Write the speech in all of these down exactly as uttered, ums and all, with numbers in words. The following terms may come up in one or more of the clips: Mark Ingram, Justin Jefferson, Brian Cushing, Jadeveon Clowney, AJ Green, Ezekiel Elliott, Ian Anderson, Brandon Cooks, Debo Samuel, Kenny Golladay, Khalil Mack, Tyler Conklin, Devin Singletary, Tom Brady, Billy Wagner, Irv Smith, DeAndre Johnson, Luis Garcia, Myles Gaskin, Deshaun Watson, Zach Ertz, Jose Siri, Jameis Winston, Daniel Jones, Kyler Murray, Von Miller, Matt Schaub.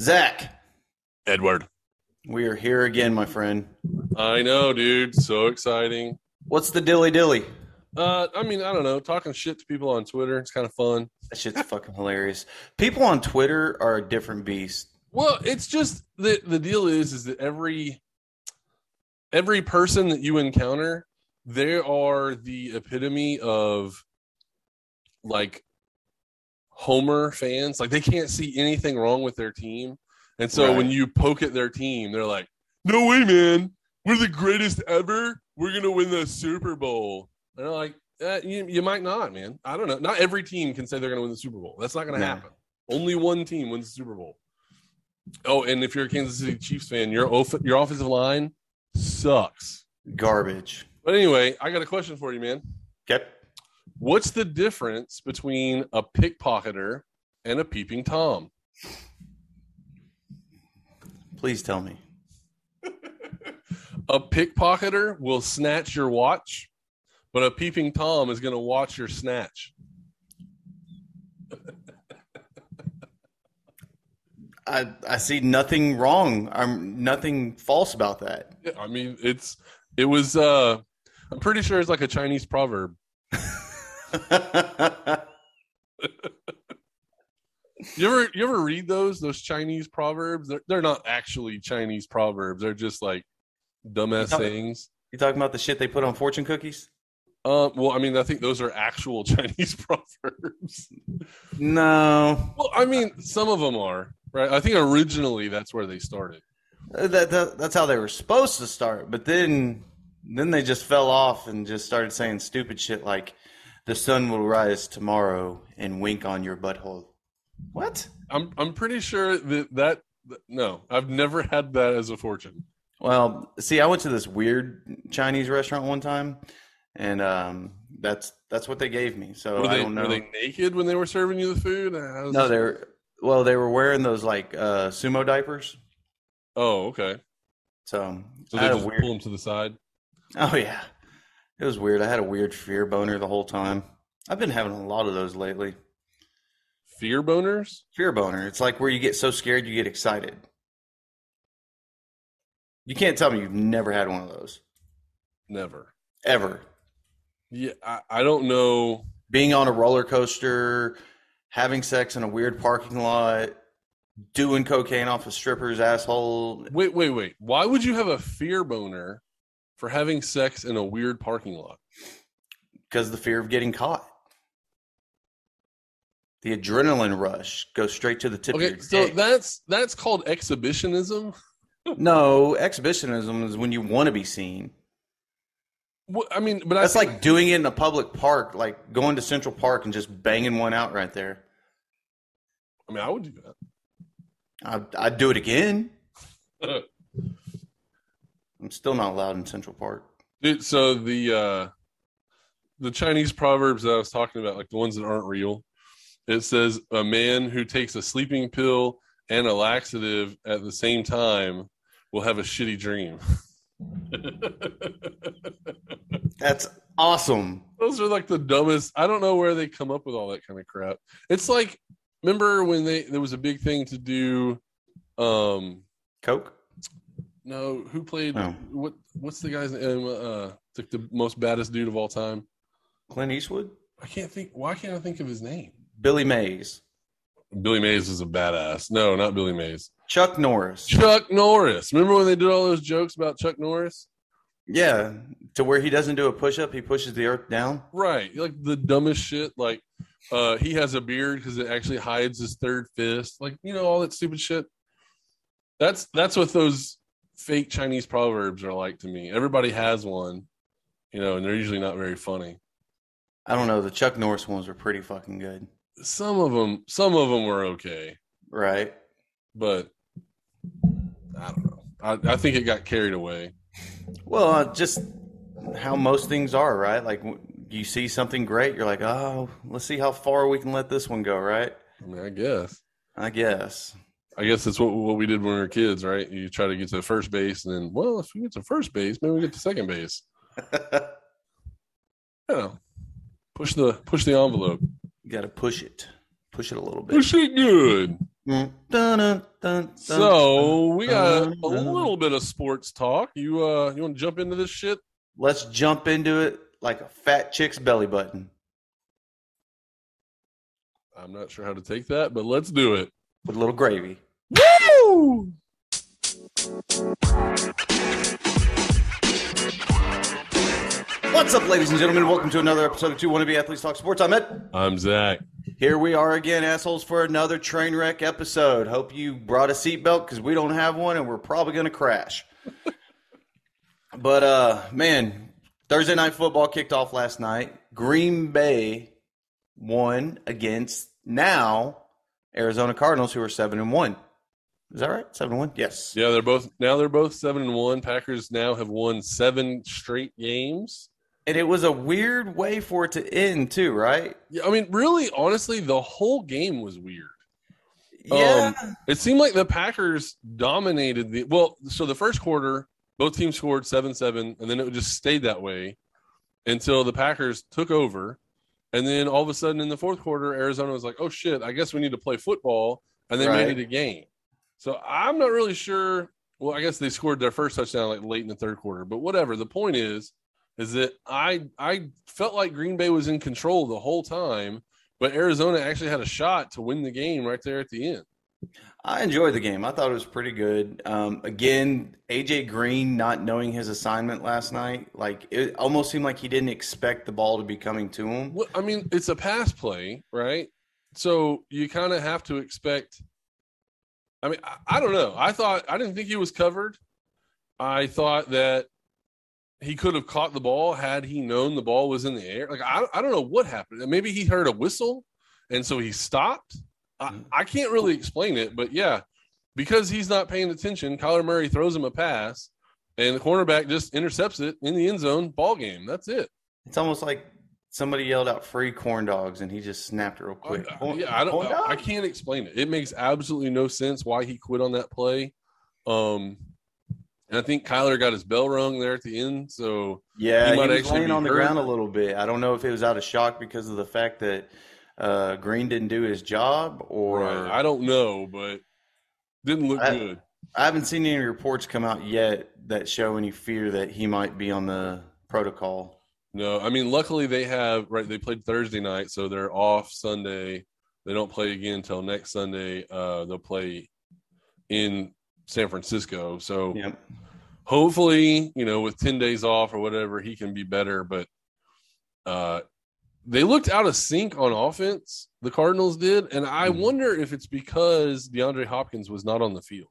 Zach. Edward. We are here again, my friend. I know, dude. So exciting. What's the dilly-dilly? Uh, I mean, I don't know. Talking shit to people on Twitter. It's kind of fun. That shit's fucking hilarious. People on Twitter are a different beast. Well, it's just the, the deal is, is that every every person that you encounter, they are the epitome of, like, Homer fans. Like, they can't see anything wrong with their team. And so right. when you poke at their team, they're like, no way, man. We're the greatest ever. We're going to win the Super Bowl. And they're like, eh, you, you might not, man. I don't know. Not every team can say they're going to win the Super Bowl. That's not going to nah. happen. Only one team wins the Super Bowl. Oh, and if you're a Kansas City Chiefs fan, your, of- your offensive line sucks. Garbage. But anyway, I got a question for you, man. Okay. What's the difference between a pickpocketer and a peeping Tom? Please tell me. A pickpocketer will snatch your watch, but a peeping Tom is going to watch your snatch. I I see nothing wrong. I'm nothing false about that. Yeah, I mean, it's it was. Uh, I'm pretty sure it's like a Chinese proverb. You ever you ever read those those Chinese proverbs? They're they're not actually Chinese proverbs. They're just like dumbass sayings. You talking about the shit they put on fortune cookies? Uh, well, I mean, I think those are actual Chinese proverbs. No. Well, I mean, some of them are, right? I think originally that's where they started. That, that that's how they were supposed to start, but then then they just fell off and just started saying stupid shit like the sun will rise tomorrow and wink on your butthole. What? I'm I'm pretty sure that, that that no, I've never had that as a fortune. Well, see, I went to this weird Chinese restaurant one time, and um, that's that's what they gave me. So were they, I don't know. Were they naked when they were serving you the food? How's no, they were. Well, they were wearing those like uh, sumo diapers. Oh, okay. So, so they just weird... pull them to the side. Oh yeah, it was weird. I had a weird fear boner the whole time. I've been having a lot of those lately. Fear boners? Fear boner. It's like where you get so scared you get excited. You can't tell me you've never had one of those. Never. Ever. Yeah, I, I don't know. Being on a roller coaster, having sex in a weird parking lot, doing cocaine off a stripper's asshole. Wait, wait, wait. Why would you have a fear boner for having sex in a weird parking lot? Because the fear of getting caught. The adrenaline rush goes straight to the tip okay, of your so dick. that's that's called exhibitionism? No, exhibitionism is when you want to be seen. Well, I mean, but that's I think, like doing it in a public park, like going to Central Park and just banging one out right there. I mean, I would do that. I'd, I'd do it again. I'm still not allowed in Central Park. Dude, so the uh, the Chinese proverbs that I was talking about, like the ones that aren't real. It says a man who takes a sleeping pill and a laxative at the same time will have a shitty dream. That's awesome. Those are like the dumbest. I don't know where they come up with all that kind of crap. It's like, remember when they there was a big thing to do um, Coke? No, who played oh. what what's the guy's name? Uh, like the most baddest dude of all time? Clint Eastwood? I can't think why can't I think of his name? Billy Mays. Billy Mays is a badass. No, not Billy Mays. Chuck Norris. Chuck Norris. Remember when they did all those jokes about Chuck Norris? Yeah, to where he doesn't do a push-up, he pushes the earth down. Right, like the dumbest shit. Like uh, he has a beard because it actually hides his third fist. Like, you know, all that stupid shit. That's that's what those fake Chinese proverbs are like to me. Everybody has one, you know, and they're usually not very funny. I don't know. The Chuck Norris ones were pretty fucking good. Some of them, some of them were okay, right? But I don't know. I, I think it got carried away. Well, uh, just how most things are, right? Like you see something great, you're like, "Oh, let's see how far we can let this one go," right? I mean, I guess. I guess. I guess that's what what we did when we were kids, right? You try to get to the first base, and then, well, if we get to first base, maybe we get to second base. I don't know. Push the push the envelope. You got to push it. Push it a little bit. Push it good. Dun, dun, Dun, dun, so we got dun, dun, a little bit of sports talk. You uh, you want to jump into this shit? Let's jump into it like a fat chick's belly button. I'm not sure how to take that, but let's do it. With a little gravy. Woo! What's up, ladies and gentlemen? Welcome to another episode of Two Wannabe Athletes Talk Sports. I'm Ed. I'm Zach. Here we are again, assholes, for another train wreck episode. Hope you brought a seatbelt because we don't have one and we're probably going to crash. But, uh, man, Thursday night football kicked off last night. Green Bay won against now Arizona Cardinals, who are seven and one. Is that right? seven and one? Yes. Yeah, they're both now they're both seven and one. Packers now have won seven straight games. And it was a weird way for it to end, too, right? Yeah, I mean, really, honestly, the whole game was weird. Yeah. Um, it seemed like the Packers dominated the – well, so the first quarter, both teams scored seven seven, and then it just stayed that way until the Packers took over. And then all of a sudden in the fourth quarter, Arizona was like, oh, shit, I guess we need to play football, and they right. made it a game. So I'm not really sure – well, I guess they scored their first touchdown like late in the third quarter, but whatever. The point is – is that I I felt like Green Bay was in control the whole time, but Arizona actually had a shot to win the game right there at the end. I enjoyed the game. I thought it was pretty good. Um, again, A J Green not knowing his assignment last night, like it almost seemed like he didn't expect the ball to be coming to him. Well, I mean, it's a pass play, right? So you kind of have to expect – I mean, I, I don't know. I thought – I didn't think he was covered. I thought that he could have caught the ball had he known the ball was in the air. Like, I, I don't know what happened. Maybe he heard a whistle, and so he stopped. I, I can't really explain it, but, yeah, because he's not paying attention, Kyler Murray throws him a pass, and the cornerback just intercepts it in the end zone, ball game. That's it. It's almost like somebody yelled out free corn dogs, and he just snapped it real quick. Uh, yeah, I don't I, I can't explain it. It makes absolutely no sense why he quit on that play. Um And I think Kyler got his bell rung there at the end, so yeah, he, might he was actually laying on the hurt. ground a little bit. I don't know if it was out of shock because of the fact that uh, Green didn't do his job, or right. I don't know, but didn't look I, good. I haven't seen any reports come out yet that show any fear that he might be on the protocol. No, I mean, luckily they have right. They played Thursday night, so they're off Sunday. They don't play again until next Sunday. Uh, they'll play in San Francisco. So yep. hopefully, you know, with ten days off or whatever, he can be better. But uh, they looked out of sync on offense. The Cardinals did. And I mm-hmm. wonder if it's because DeAndre Hopkins was not on the field.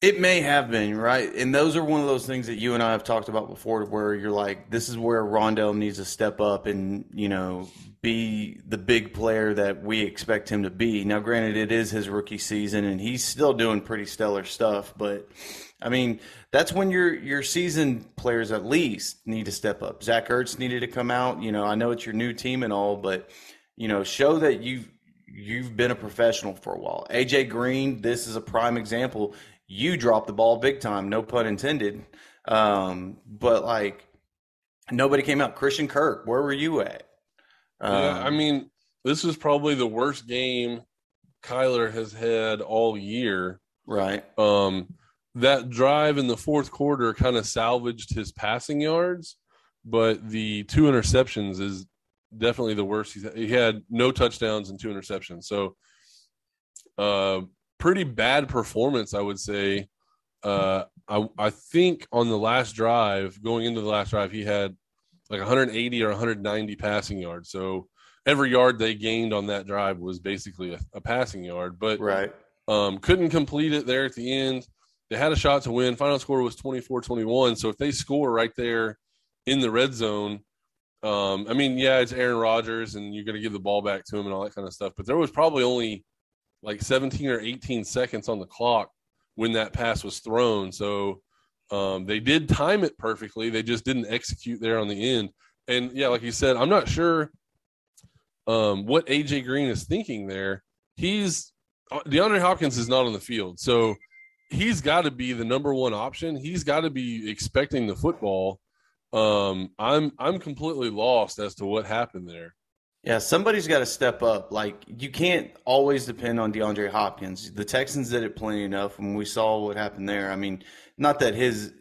It may have been, right? And those are one of those things that you and I have talked about before where you're like, this is where Rondell needs to step up and, you know, be the big player that we expect him to be. Now, granted, it is his rookie season, and he's still doing pretty stellar stuff. But, I mean, that's when your your seasoned players at least need to step up. Zach Ertz needed to come out. You know, I know it's your new team and all, but, you know, show that you've, you've been a professional for a while. A J Green, this is a prime example. You dropped the ball big time, no pun intended. Um, but, like, nobody came out. Christian Kirk, where were you at? Um, yeah, I mean, this is probably the worst game Kyler has had all year. Right. Um, that drive in the fourth quarter kind of salvaged his passing yards, but the two interceptions is definitely the worst. He's, he had no touchdowns and two interceptions. So, uh, pretty bad performance, I would say. Uh, I, I think on the last drive, going into the last drive, he had like one hundred eighty or one hundred ninety passing yards. So every yard they gained on that drive was basically a, a passing yard, but right. um, couldn't complete it there at the end. They had a shot to win. Final score was twenty-four twenty-one. So if they score right there in the red zone, um, I mean, yeah, it's Aaron Rodgers and you're going to give the ball back to him and all that kind of stuff. But there was probably only like seventeen or eighteen seconds on the clock when that pass was thrown. So um, they did time it perfectly. They just didn't execute there on the end. And yeah, like you said, I'm not sure um, what A J Green is thinking there. He's DeAndre Hopkins is not on the field. So he's got to be the number one option. He's got to be expecting the football. Um, I'm, I'm completely lost as to what happened there. Yeah, somebody's got to step up. Like, you can't always depend on DeAndre Hopkins. The Texans did it plenty enough, and we saw what happened there. I mean, not that his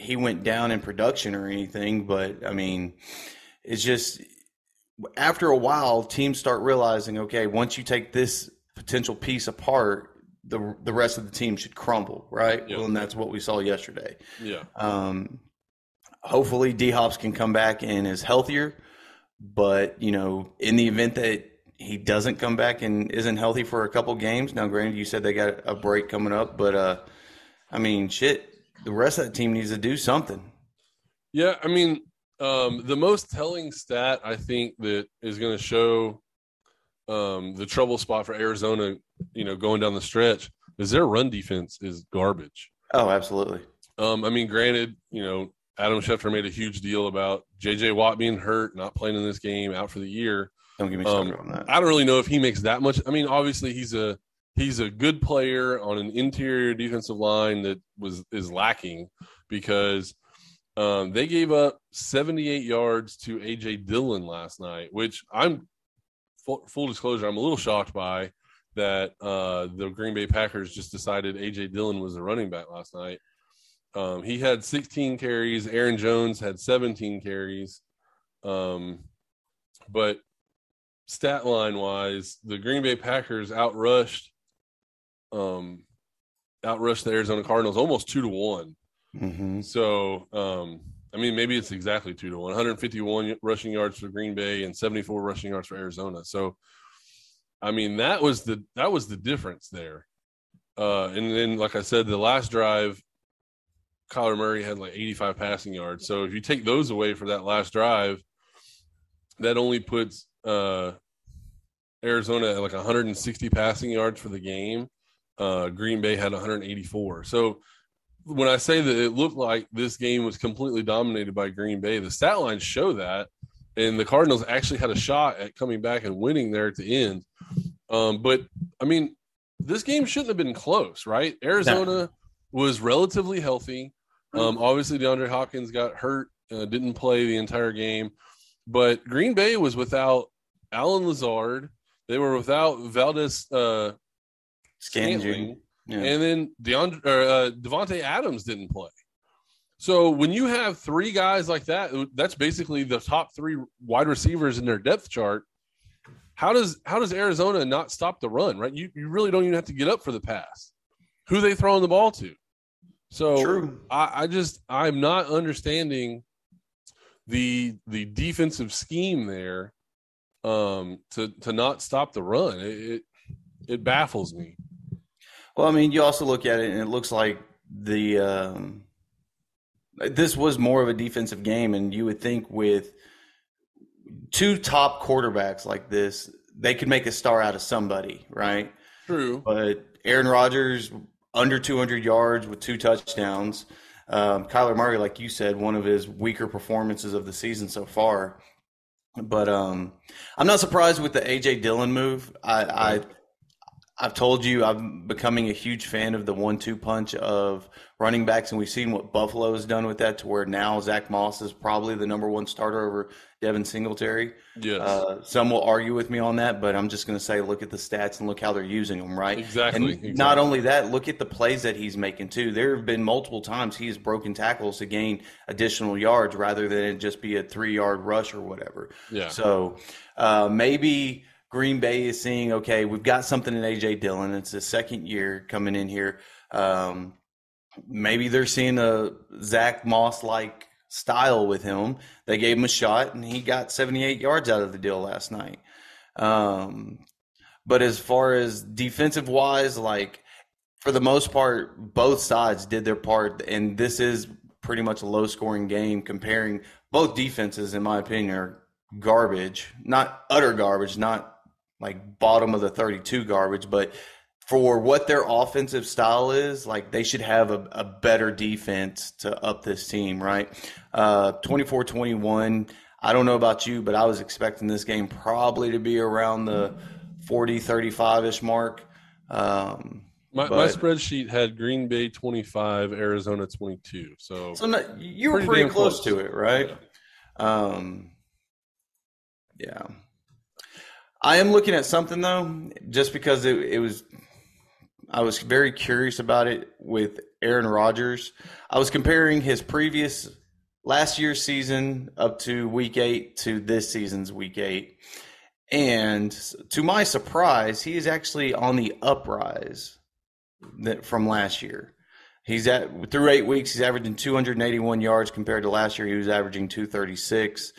he went down in production or anything, but, I mean, it's just after a while, teams start realizing, okay, once you take this potential piece apart, the the rest of the team should crumble, right? Yeah. Well, and that's what we saw yesterday. Yeah. Um, hopefully, D-Hops can come back and is healthier. But, you know, in the event that he doesn't come back and isn't healthy for a couple games, now, granted, you said they got a break coming up, but, uh, I mean, shit, the rest of that team needs to do something. Yeah, I mean, um, the most telling stat I think that is going to show um, the trouble spot for Arizona, you know, going down the stretch is their run defense is garbage. Oh, absolutely. Um, I mean, granted, you know, Adam Schefter made a huge deal about J J Watt being hurt, not playing in this game, out for the year. Don't get me started um, on that. I don't really know if he makes that much. I mean, obviously he's a he's a good player on an interior defensive line that was is lacking because um, they gave up seventy-eight yards to A J Dillon last night, which I'm full, full disclosure, I'm a little shocked by that. Uh, the Green Bay Packers just decided A J Dillon was the running back last night. Um, he had sixteen carries. Aaron Jones had seventeen carries. Um, but stat line-wise, the Green Bay Packers outrushed um, outrushed the Arizona Cardinals almost two to one. Mm-hmm. So, um, I mean, maybe it's exactly two to one. one hundred fifty-one rushing yards for Green Bay and seventy-four rushing yards for Arizona. So, I mean, that was the that was the difference there. Uh, and then, like I said, the last drive. Kyler Murray had like eighty-five passing yards. So if you take those away for that last drive, that only puts uh, Arizona at like one hundred sixty passing yards for the game. Uh, Green Bay had one hundred eighty-four. So when I say that it looked like this game was completely dominated by Green Bay, the stat lines show that, and the Cardinals actually had a shot at coming back and winning there at the end. Um, but, I mean, this game shouldn't have been close, right? Arizona was relatively healthy. Um, obviously, DeAndre Hopkins got hurt, uh, didn't play the entire game. But Green Bay was without Allen Lazard. They were without Valdez uh, Scantling. Yeah. And then DeAndre, or, uh, Devontae Adams didn't play. So when you have three guys like that, that's basically the top three wide receivers in their depth chart. How does how does Arizona not stop the run, right? You, you really don't even have to get up for the pass. Who they throwing the ball to? So I, I just I'm not understanding the the defensive scheme there um, to to not stop the run. It, it it baffles me. Well, I mean, you also look at it and it looks like the um, this was more of a defensive game, and you would think with two top quarterbacks like this, they could make a star out of somebody, right? True, but Aaron Rodgers under two hundred yards with two touchdowns. Um, Kyler Murray, like you said, one of his weaker performances of the season so far. But um, I'm not surprised with the A J Dillon move. I, I, I've told you I'm becoming a huge fan of the one two punch of running backs, and we've seen what Buffalo has done with that to where now Zach Moss is probably the number one starter over Devin Singletary. Yes. Uh, some will argue with me on that, but I'm just going to say look at the stats and look how they're using them, right? Exactly. And exactly. Not only that, look at the plays that he's making too. There have been multiple times he has broken tackles to gain additional yards rather than it just be a three-yard rush or whatever. Yeah. So uh, maybe – Green Bay is seeing, okay, we've got something in A J. Dillon. It's his second year coming in here. Um, maybe they're seeing a Zach Moss-like style with him. They gave him a shot, and he got seventy-eight yards out of the deal last night. Um, but as far as defensive-wise, like, for the most part, both sides did their part, and this is pretty much a low-scoring game comparing both defenses, in my opinion, are garbage, not utter garbage, not like bottom of the thirty-two garbage, but for what their offensive style is, like they should have a, a better defense to up this team, right? Uh, twenty-four twenty-one, I don't know about you, but I was expecting this game probably to be around the forty thirty-five-ish mark. Um, my, but, my spreadsheet had Green Bay twenty-five, Arizona twenty-two. So, so no, you were pretty, pretty close, close to it, right? Yeah. Um, Yeah. I am looking at something, though, just because it, it was – I was very curious about it with Aaron Rodgers. I was comparing his previous – last year's season up to week eight to this season's week eight. And to my surprise, he is actually on the uprise that, from last year. He's at through eight weeks, he's averaging two hundred eighty-one yards compared to last year. He was averaging two thirty-six.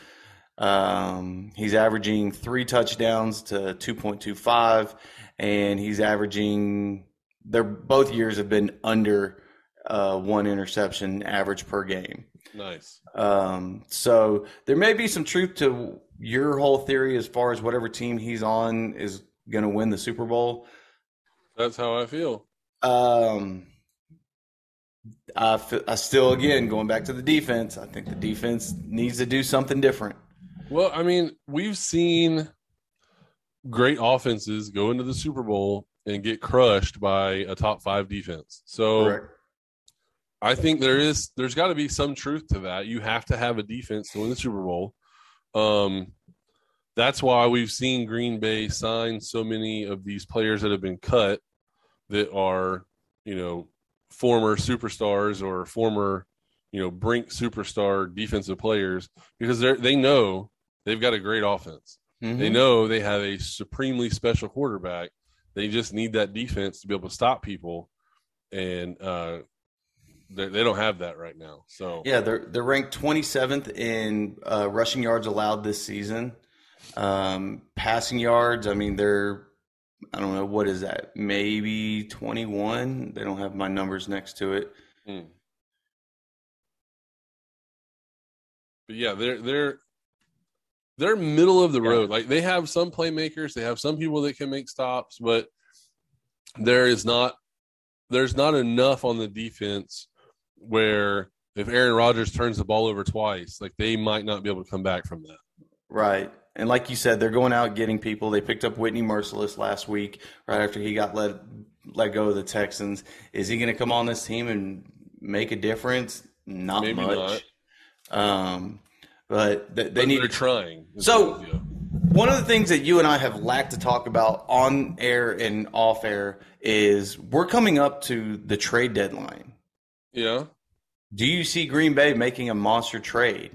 Um, he's averaging three touchdowns to two point two five, and he's averaging they're both years have been under uh, one interception average per game. Nice. Um, so there may be some truth to your whole theory as far as whatever team he's on is going to win the Super Bowl. That's how I feel. Um, I, f- I still, again, going back to the defense, I think the defense needs to do something different. Well, I mean, we've seen great offenses go into the Super Bowl and get crushed by a top five defense. So correct. I think there is, there's got to be some truth to that. You have to have a defense to win the Super Bowl. Um, that's why we've seen Green Bay sign so many of these players that have been cut that are, you know, former superstars or former, you know, Brink superstar defensive players, because they they know they've got a great offense. Mm-hmm. They know they have a supremely special quarterback. They just need that defense to be able to stop people, and uh, they, they don't have that right now. So yeah, they're they're ranked twenty-seventh in uh, rushing yards allowed this season. Um, passing yards, I mean, they're I don't know what is that, maybe twenty-one. They don't have my numbers next to it. Mm. But yeah, they're they're they're middle of the yeah. road. Like, they have some playmakers, they have some people that can make stops, but there is not there's not enough on the defense where if Aaron Rodgers turns the ball over twice, like, they might not be able to come back from that. Right. And like you said, they're going out getting people. They picked up Whitney Mercilus last week right after he got let let go of the Texans. Is he going to come on this team and make a difference? Not Maybe much. Not. Um, but they, they but need to trying. So one of the things that you and I have lacked to talk about on air and off air is we're coming up to the trade deadline. Yeah. Do you see Green Bay making a monster trade?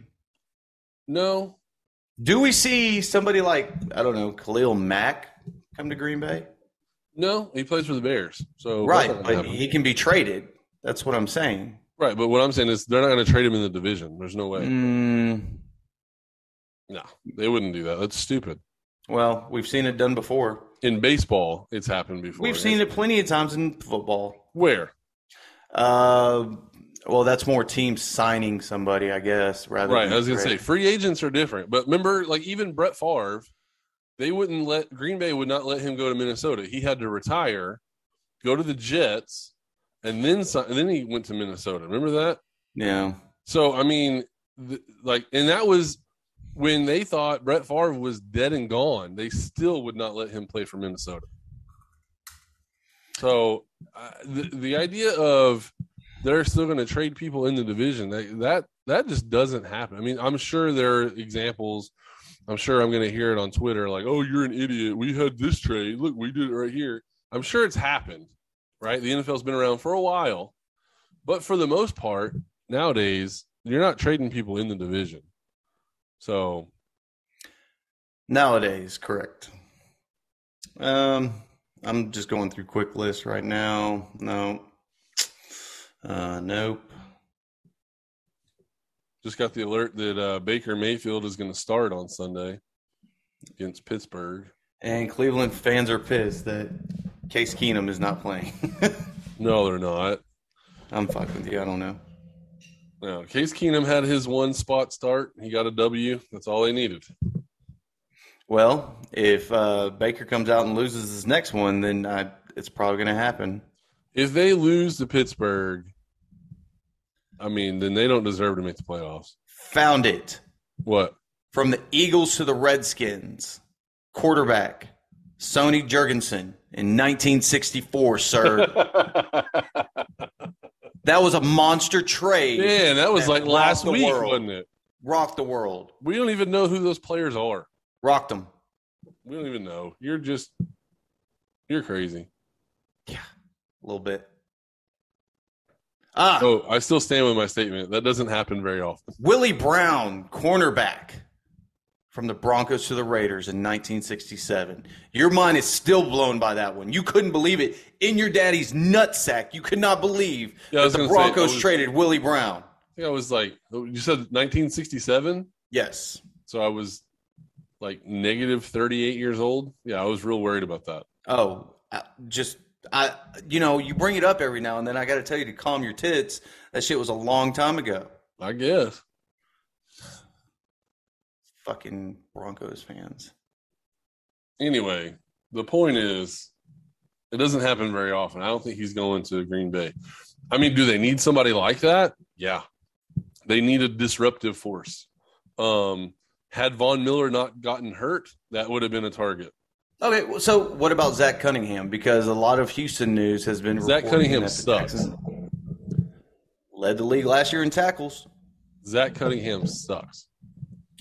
No. Do we see somebody like, I don't know, Khalil Mack come to Green Bay? No, he plays for the Bears. So right, but he can be traded. That's what I'm saying. Right, but what I'm saying is they're not going to trade him in the division. There's no way. Mm. No, they wouldn't do that. That's stupid. Well, we've seen it done before. In baseball, it's happened before. We've seen it plenty of times in football. Where? Uh, Well, that's more teams signing somebody, I guess. Rather, right? Than I was going to say free agents are different, but remember, like, even Brett Favre, they wouldn't let Green Bay would not let him go to Minnesota. He had to retire, go to the Jets, and then and then he went to Minnesota. Remember that? Yeah. So I mean, th- like, and that was when they thought Brett Favre was dead and gone. They still would not let him play for Minnesota. So uh, the the idea of they're still going to trade people in the division. That, that that just doesn't happen. I mean, I'm sure there are examples. I'm sure I'm going to hear it on Twitter, like, "Oh, you're an idiot. We had this trade. Look, we did it right here." I'm sure it's happened, right? The N F L's been around for a while, but for the most part, nowadays you're not trading people in the division. So nowadays, correct. Um, I'm just going through quick lists right now. No. Uh, nope. Just got the alert that uh, Baker Mayfield is going to start on Sunday against Pittsburgh. And Cleveland fans are pissed that Case Keenum is not playing. No, they're not. I'm fucking with you. I don't know. No, Case Keenum had his one spot start. He got a W. That's all they needed. Well, if uh, Baker comes out and loses his next one, then I, it's probably going to happen. If they lose to Pittsburgh, I mean, then they don't deserve to make the playoffs. Found it. What? From the Eagles to the Redskins, quarterback, Sonny Jurgensen in nineteen sixty-four, sir. That was a monster trade. Man, that was that like last week, world. Wasn't it? Rocked the world. We don't even know who those players are. Rocked them. We don't even know. You're just – you're crazy. Yeah, a little bit. Ah. So I still stand with my statement. That doesn't happen very often. Willie Brown, cornerback from the Broncos to the Raiders in nineteen sixty-seven. Your mind is still blown by that one. You couldn't believe it. In your daddy's nutsack, you could not believe yeah, that the Broncos say, was, traded Willie Brown. I think I was like – you said nineteen sixty-seven? Yes. So I was like negative thirty-eight years old. Yeah, I was real worried about that. Oh, just – I, you know, you bring it up every now and then. I got to tell you to calm your tits. That shit was a long time ago. I guess. Fucking Broncos fans. Anyway, the point is, it doesn't happen very often. I don't think he's going to Green Bay. I mean, do they need somebody like that? Yeah. They need a disruptive force. Um, had Von Miller not gotten hurt, that would have been a target. Okay, so what about Zach Cunningham? Because a lot of Houston news has been Zach Cunningham sucks. Led the league last year in tackles. Zach Cunningham sucks.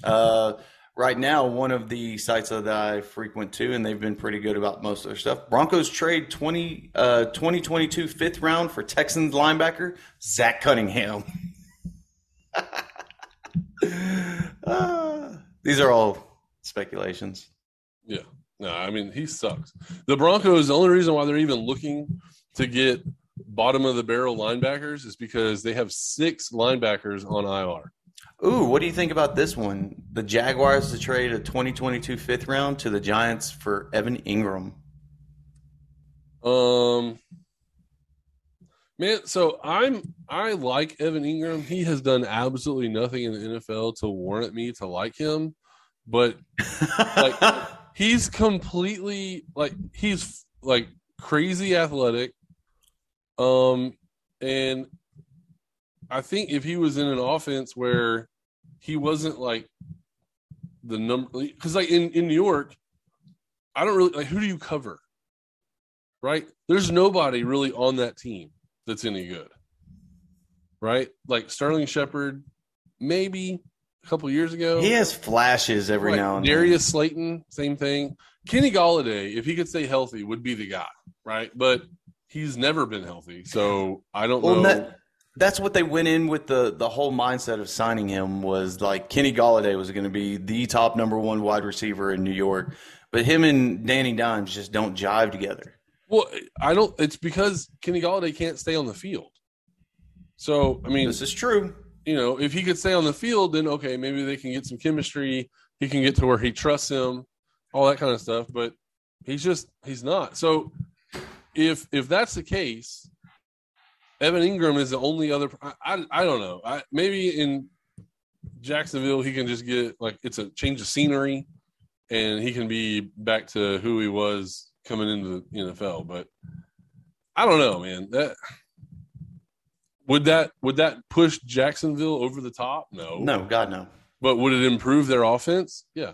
Uh, right now, one of the sites that I frequent to, and they've been pretty good about most of their stuff. Broncos trade twenty, uh, twenty twenty-two fifth round for Texans linebacker Zach Cunningham. uh, these are all speculations. Yeah. No, I mean, he sucks. The Broncos, the only reason why they're even looking to get bottom-of-the-barrel linebackers is because they have six linebackers on I R. Ooh, what do you think about this one? The Jaguars to trade a twenty twenty-two fifth round to the Giants for Evan Engram. Um, man, so I'm I like Evan Engram. He has done absolutely nothing in the N F L to warrant me to like him, but like. He's completely like he's like crazy athletic. Um, and I think if he was in an offense where he wasn't like the number, because like in, in New York, I don't really like who do you cover? Right? There's nobody really on that team that's any good. Right? Like Sterling Shepard, maybe. A couple years ago, he has flashes every right. now and Darius then. Darius Slayton, same thing. Kenny Golladay, if he could stay healthy, would be the guy, right? But he's never been healthy, so I don't well, know. That, that's what they went in with the the whole mindset of signing him was like Kenny Golladay was going to be the top number one wide receiver in New York, but him and Danny Dimes just don't jive together. Well, I don't. It's because Kenny Golladay can't stay on the field. So I mean, this is true. You know, if he could stay on the field, then, okay, maybe they can get some chemistry. He can get to where he trusts him, all that kind of stuff. But he's just – he's not. So, if if that's the case, Evan Engram is the only other I, – I, I don't know. I, maybe in Jacksonville he can just get – like it's a change of scenery, and he can be back to who he was coming into the N F L. But I don't know, man. That – Would that would that push Jacksonville over the top? No. No, God, no. But would it improve their offense? Yeah.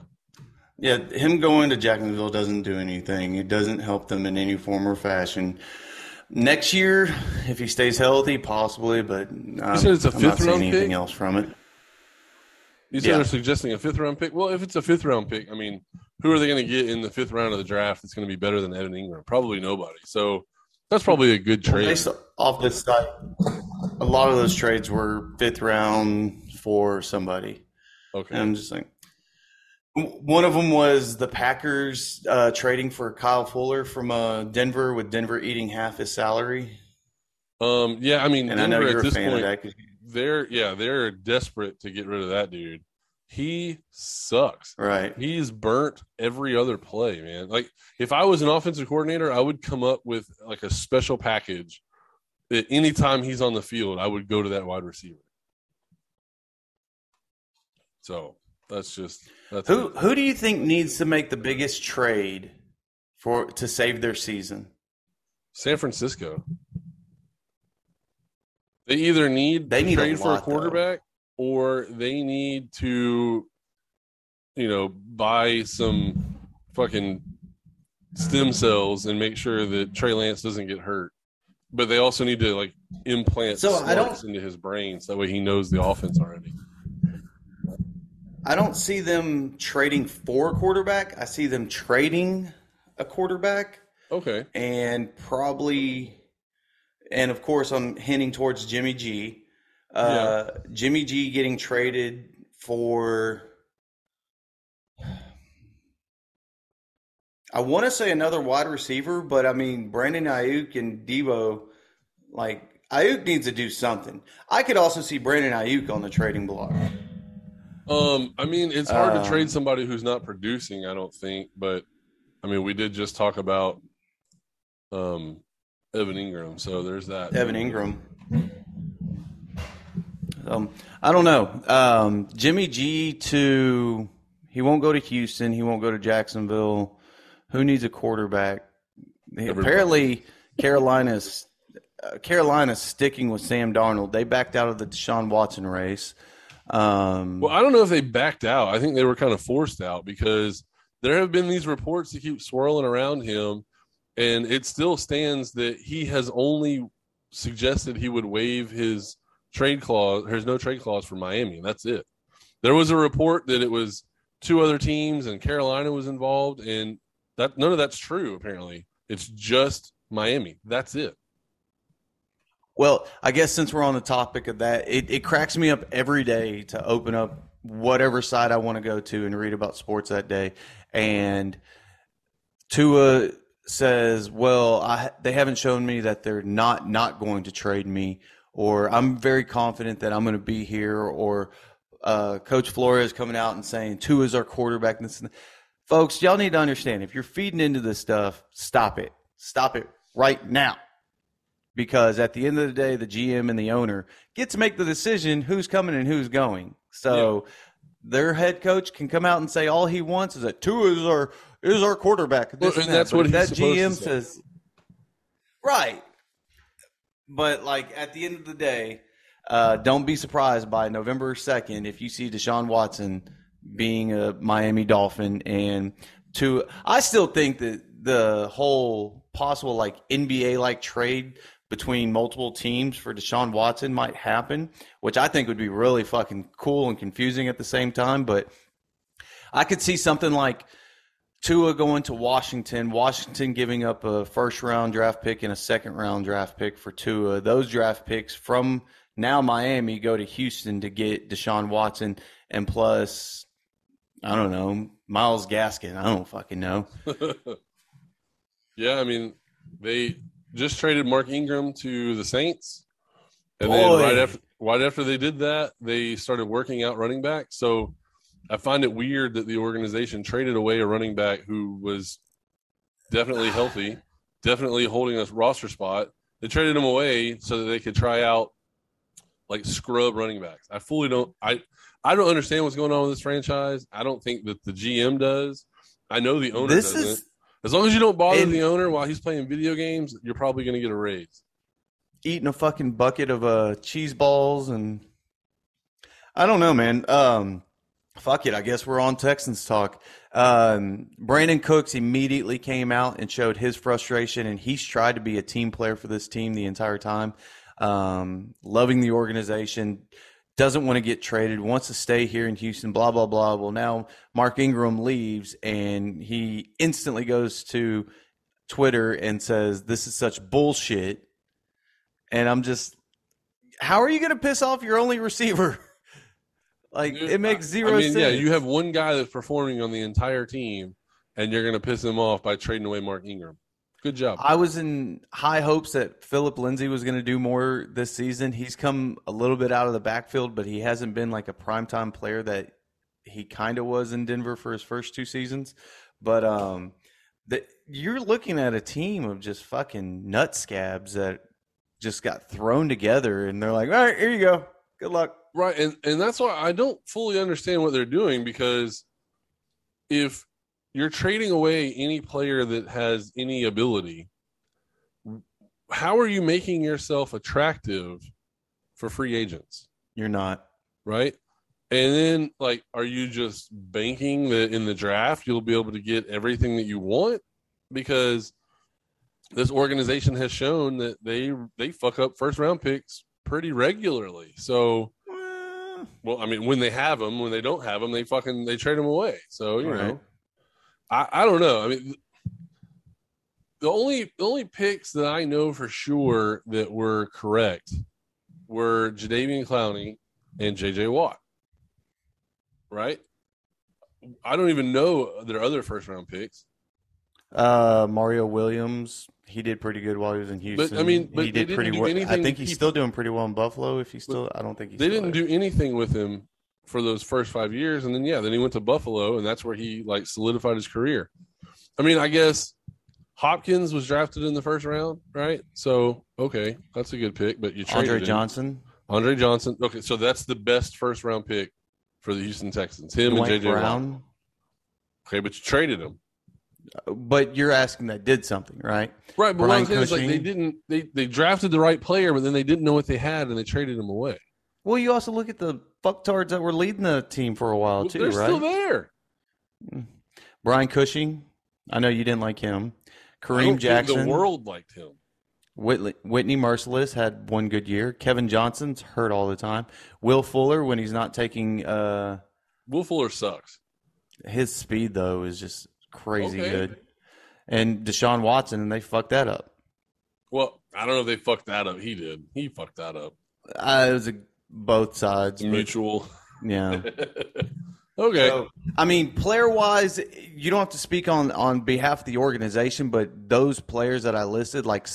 Yeah, him going to Jacksonville doesn't do anything. It doesn't help them in any form or fashion. Next year, if he stays healthy, possibly, but um, I'm not seeing anything else from it. You said they're suggesting a fifth-round pick? Well, if it's a fifth-round pick, I mean, who are they going to get in the fifth round of the draft that's going to be better than Evan Engram? Probably nobody. So that's probably a good trade. Based off this site, a lot of those trades were fifth round for somebody. Okay. And I'm just like, one of them was the Packers uh, trading for Kyle Fuller from uh, Denver, with Denver eating half his salary. Um, yeah, I mean, and Denver, I know you're at this a fan point, of that. They're yeah, they're desperate to get rid of that dude. He sucks. Right. He's burnt every other play, man. Like if I was an offensive coordinator, I would come up with like a special package. That anytime he's on the field, I would go to that wide receiver. So that's just that's who. It. Who do you think needs to make the biggest trade for to save their season? San Francisco. They either need they to need trade a lot, for a quarterback, though. Or they need to, you know, buy some fucking stem cells and make sure that Trey Lance doesn't get hurt. But they also need to, like, implant so slugs into his brain so that way he knows the offense already. I don't see them trading for a quarterback. I see them trading a quarterback. Okay. And probably – and, of course, I'm hinting towards Jimmy G. Uh, yeah. Jimmy G getting traded for – I want to say another wide receiver, but, I mean, Brandon Aiyuk and Debo, like, Aiyuk needs to do something. I could also see Brandon Aiyuk on the trading block. Um, I mean, it's hard um, to trade somebody who's not producing, I don't think. But, I mean, we did just talk about um, Evan Engram, so there's that. Evan Engram. Um, I don't know. Um, Jimmy G to – he won't go to Houston. He won't go to Jacksonville. Who needs a quarterback? Everybody. Apparently, Carolina's uh, Carolina's sticking with Sam Darnold. They backed out of the Deshaun Watson race. Um, well, I don't know if they backed out. I think they were kind of forced out because there have been these reports that keep swirling around him, and it still stands that he has only suggested he would waive his trade clause. There's no trade clause for Miami, and that's it. There was a report that it was two other teams and Carolina was involved, and that none of that's true, apparently. It's just Miami. That's it. Well, I guess since we're on the topic of that, it, it cracks me up every day to open up whatever site I want to go to and read about sports that day. And Tua says, well, I, they haven't shown me that they're not not going to trade me, or I'm very confident that I'm going to be here, or uh, Coach Flores coming out and saying Tua is our quarterback. And this and folks, y'all need to understand, if you're feeding into this stuff, stop it. Stop it right now. Because at the end of the day, the G M and the owner get to make the decision who's coming and who's going. So yeah. Their head coach can come out and say all he wants is that Tua is our, is our quarterback. Well, and and that's that. What that G M says. Right. But, like, at the end of the day, uh, don't be surprised by November second if you see Deshaun Watson being a Miami Dolphin. And Tua, I still think that the whole possible, like, N B A-like trade – between multiple teams for Deshaun Watson might happen, which I think would be really fucking cool and confusing at the same time. But I could see something like Tua going to Washington, Washington giving up a first-round draft pick and a second-round draft pick for Tua. Those draft picks from now Miami go to Houston to get Deshaun Watson and plus, I don't know, Myles Gaskin. I don't fucking know. Yeah, I mean, they – just traded Mark Ingram to the Saints, and Boy. then right after, right after they did that, they started working out running back. So I find it weird that the organization traded away a running back who was definitely healthy, definitely holding a roster spot. They traded him away so that they could try out like scrub running backs. I fully don't. I I don't understand what's going on with this franchise. I don't think that the G M does. I know the owner this doesn't. Is- As long as you don't bother and, the owner while he's playing video games, you're probably going to get a raise. Eating a fucking bucket of uh, cheese balls and I don't know, man. Um, fuck it. I guess we're on Texans talk. Um, Brandon Cooks immediately came out and showed his frustration, and he's tried to be a team player for this team the entire time. Um, loving the organization. Doesn't want to get traded, wants to stay here in Houston, blah, blah, blah. Well, now Mark Ingram leaves, and he instantly goes to Twitter and says, this is such bullshit. And I'm just, how are you going to piss off your only receiver? Like, Dude, it makes zero I mean, sense. Yeah, you have one guy that's performing on the entire team, and you're going to piss him off by trading away Mark Ingram. Good job. I was in high hopes that Philip Lindsay was going to do more this season. He's come a little bit out of the backfield, but he hasn't been like a primetime player that he kind of was in Denver for his first two seasons. But um, the, you're looking at a team of just fucking nut scabs that just got thrown together, and they're like, all right, here you go. Good luck. Right, and, and that's why I don't fully understand what they're doing, because if – you're trading away any player that has any ability. How are you making yourself attractive for free agents? You're not. Right? And then, like, are you just banking that in the draft you'll be able to get everything that you want? Because this organization has shown that they they fuck up first round picks pretty regularly. So Yeah. Well, I mean, when they have them, when they don't have them, they fucking they trade them away. So you right. know, I, I don't know. I mean, the only the only picks that I know for sure that were correct were Jadeveon Clowney and J J Watt. Right? I don't even know their other first round picks. Uh, Mario Williams, he did pretty good while he was in Houston. But I mean, but he did pretty well. I think he's still doing pretty well in Buffalo. If he's still, I don't think he's. They didn't do anything with him for those first five years, and then yeah, then he went to Buffalo, and that's where he like solidified his career. I mean, I guess Hopkins was drafted in the first round, right? So okay, that's a good pick. But you traded Andre Johnson. Andre Johnson. Okay, so that's the best first round pick for the Houston Texans. Him and J J Brown. Okay, but you traded him. But you're asking that did something, right? Right, but Brian what I'm saying is like they didn't they, they drafted the right player, but then they didn't know what they had and they traded him away. Well, you also look at the fucktards that were leading the team for a while well, too, they're right? They're still there. Brian Cushing, I know you didn't like him. Kareem I don't Jackson, think the world liked him. Whitley, Whitney Mercilus had one good year. Kevin Johnson's hurt all the time. Will Fuller when he's not taking. Uh, Will Fuller sucks. His speed though is just. Crazy okay. good. And Deshaun Watson, and they fucked that up. Well, I don't know if they fucked that up. He did. He fucked that up. Uh, it was a, both sides. Mutual. But, yeah. Okay. So, I mean, player-wise, you don't have to speak on, on behalf of the organization, but those players that I listed, like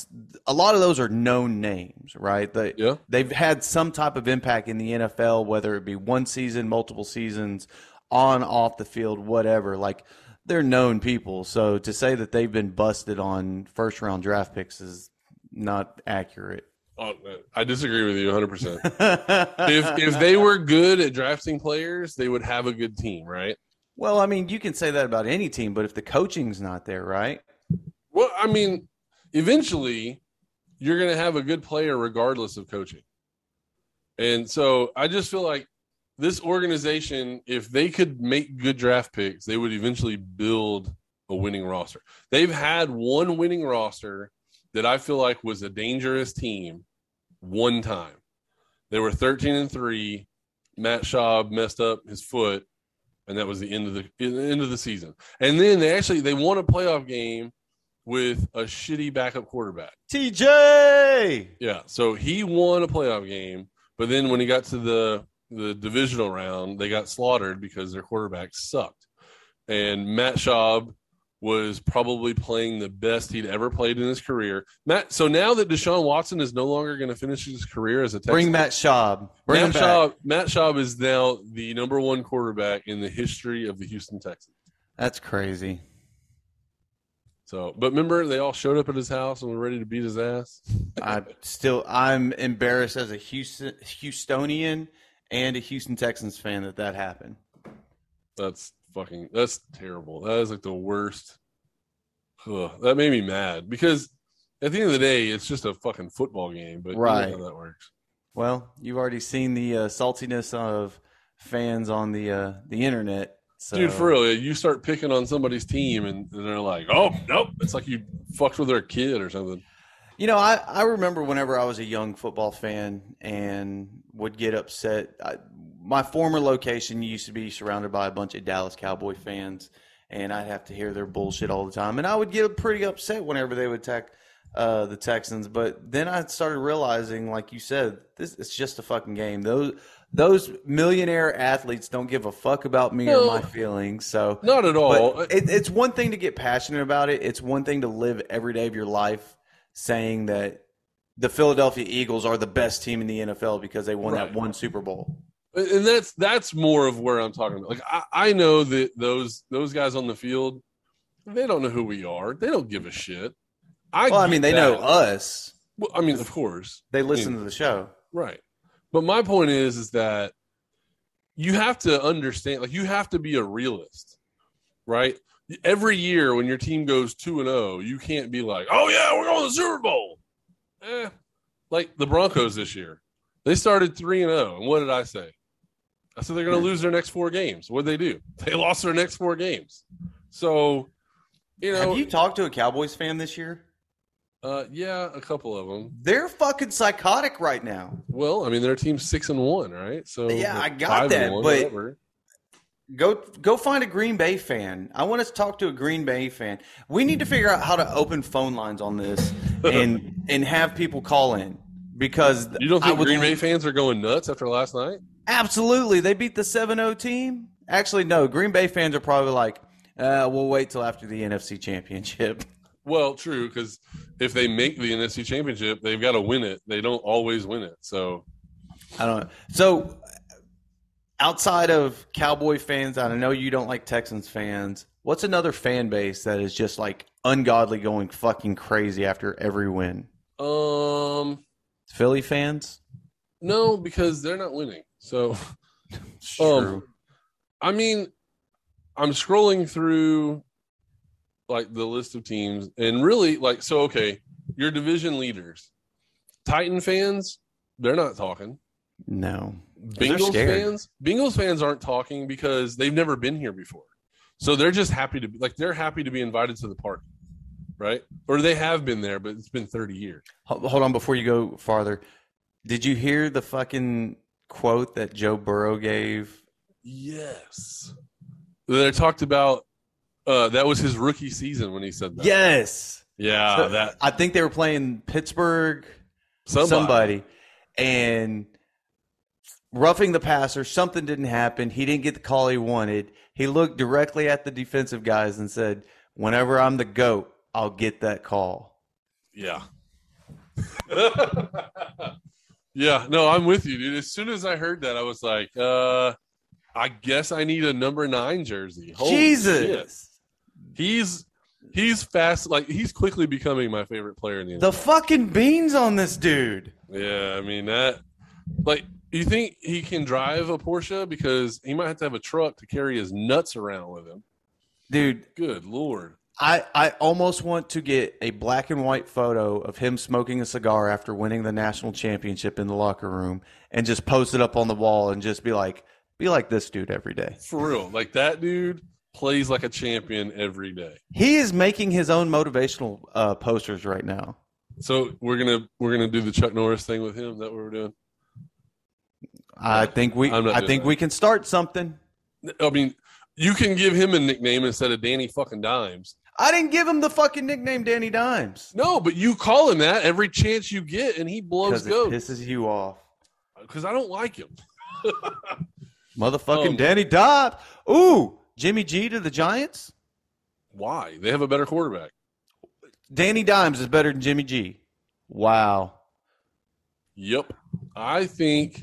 a lot of those are known names, right? They, yeah. They've had some type of impact in the N F L, whether it be one season, multiple seasons, on, off the field, whatever. Like, they're known people, so to say that they've been busted on first-round draft picks is not accurate. Oh, I disagree with you one hundred percent. if, if they were good at drafting players, they would have a good team, right? Well, I mean, you can say that about any team, but if the coaching's not there, right? Well, I mean, eventually, you're going to have a good player regardless of coaching. And so I just feel like this organization, if they could make good draft picks, they would eventually build a winning roster. They've had one winning roster that I feel like was a dangerous team one time. They were thirteen and three. Matt Schaub messed up his foot, and that was the end of the, end of the season. And then they actually they won a playoff game with a shitty backup quarterback. T J! Yeah, so he won a playoff game, but then when he got to the – the divisional round, they got slaughtered because their quarterback sucked. And Matt Schaub was probably playing the best he'd ever played in his career. Matt, so now that Deshaun Watson is no longer going to finish his career as a Texan, bring Matt Schaub. Bring Matt, him Schaub back. Matt Schaub is now the number one quarterback in the history of the Houston Texans. That's crazy. So, but remember, they all showed up at his house and were ready to beat his ass. I still, I'm embarrassed as a Houston Houstonian. And a Houston Texans fan that that happened. That's fucking, that's terrible. That is like the worst. Ugh, that made me mad because at the end of the day, it's just a fucking football game, but right. You know how that works. Well, you've already seen the uh, saltiness of fans on the uh, the internet. So. Dude, for real, you start picking on somebody's team and, and they're like, oh, nope. It's like you fucked with their kid or something. You know, I, I remember whenever I was a young football fan and would get upset. I, my former location used to be surrounded by a bunch of Dallas Cowboy fans, and I'd have to hear their bullshit all the time. And I would get pretty upset whenever they would attack uh, the Texans. But then I started realizing, like you said, this it's just a fucking game. Those those millionaire athletes don't give a fuck about me no, or my feelings. So not at all. It, it's one thing to get passionate about it. It's one thing to live every day of your life saying that the Philadelphia Eagles are the best team in the N F L because they won right. that one Super Bowl. And that's that's more of where I'm talking about. Like I, I know that those those guys on the field, they don't know who we are. They don't give a shit. I well, I mean, they that. know us. Well, I mean, of course. They listen I mean, to the show. Right. But my point is, is that you have to understand, like you have to be a realist, right? Every year when your team goes two and oh, you can't be like, oh, yeah, we're going to the Super Bowl. Eh, like the Broncos this year. They started three and oh, and what did I say? I said they're going to lose their next four games. What did they do? They lost their next four games. So, you know. Have you talked to a Cowboys fan this year? Uh, yeah, a couple of them. They're fucking psychotic right now. Well, I mean, their team's six and one, right? So yeah, I got that. One, but whatever. go go find a Green Bay fan. I want us to talk to a Green Bay fan. We need to figure out how to open phone lines on this and and have people call in, because you don't think would, Green Bay fans are going nuts after last night? Absolutely, they beat the seven oh team. Actually, no, Green Bay fans are probably like, uh, we'll wait till after the N F C Championship. Well, true, because if they make the N F C Championship, they've got to win it. They don't always win it. So I don't know. So outside of Cowboy fans, I know you don't like Texans fans. What's another fan base that is just like ungodly going fucking crazy after every win? Um, Philly fans? No, because they're not winning. So true. Um, I mean, I'm scrolling through like the list of teams, and really, like, so okay, your division leaders, Titan fans, they're not talking. No, Bengals fans, Bengals fans aren't talking because they've never been here before, so they're just happy to be like they're happy to be invited to the party, right? Or they have been there, but it's been thirty years. Hold on, before you go farther, did you hear the fucking quote that Joe Burrow gave? Yes, they talked about. Uh, that was his rookie season when he said that. Yes. Yeah. So that I think they were playing Pittsburgh, somebody. somebody, and roughing the passer, something didn't happen. He didn't get the call he wanted. He looked directly at the defensive guys and said, whenever I'm the GOAT, I'll get that call. Yeah. Yeah. No, I'm with you, dude. As soon as I heard that, I was like, uh, I guess I need a number nine jersey. Holy Jesus. Shit. He's he's fast, like he's quickly becoming my favorite player in the N F L. The fucking beans on this dude. Yeah, I mean that. Like, you think he can drive a Porsche? Because he might have to have a truck to carry his nuts around with him, dude. Good Lord. I, I almost want to get a black and white photo of him smoking a cigar after winning the national championship in the locker room, and just post it up on the wall and just be like, be like this dude every day. For real, like that dude plays like a champion every day. He is making his own motivational uh, posters right now. So we're gonna we're gonna do the Chuck Norris thing with him. Is that what we're doing? I think we I think that. we can start something. I mean, you can give him a nickname instead of Danny fucking Dimes. I didn't give him the fucking nickname Danny Dimes. No, but you call him that every chance you get, and he blows go. This is you off because I don't like him. Motherfucking um, Danny Dobb. Ooh, Jimmy G to the Giants? Why? They have a better quarterback. Danny Dimes is better than Jimmy G. Wow. Yep. I think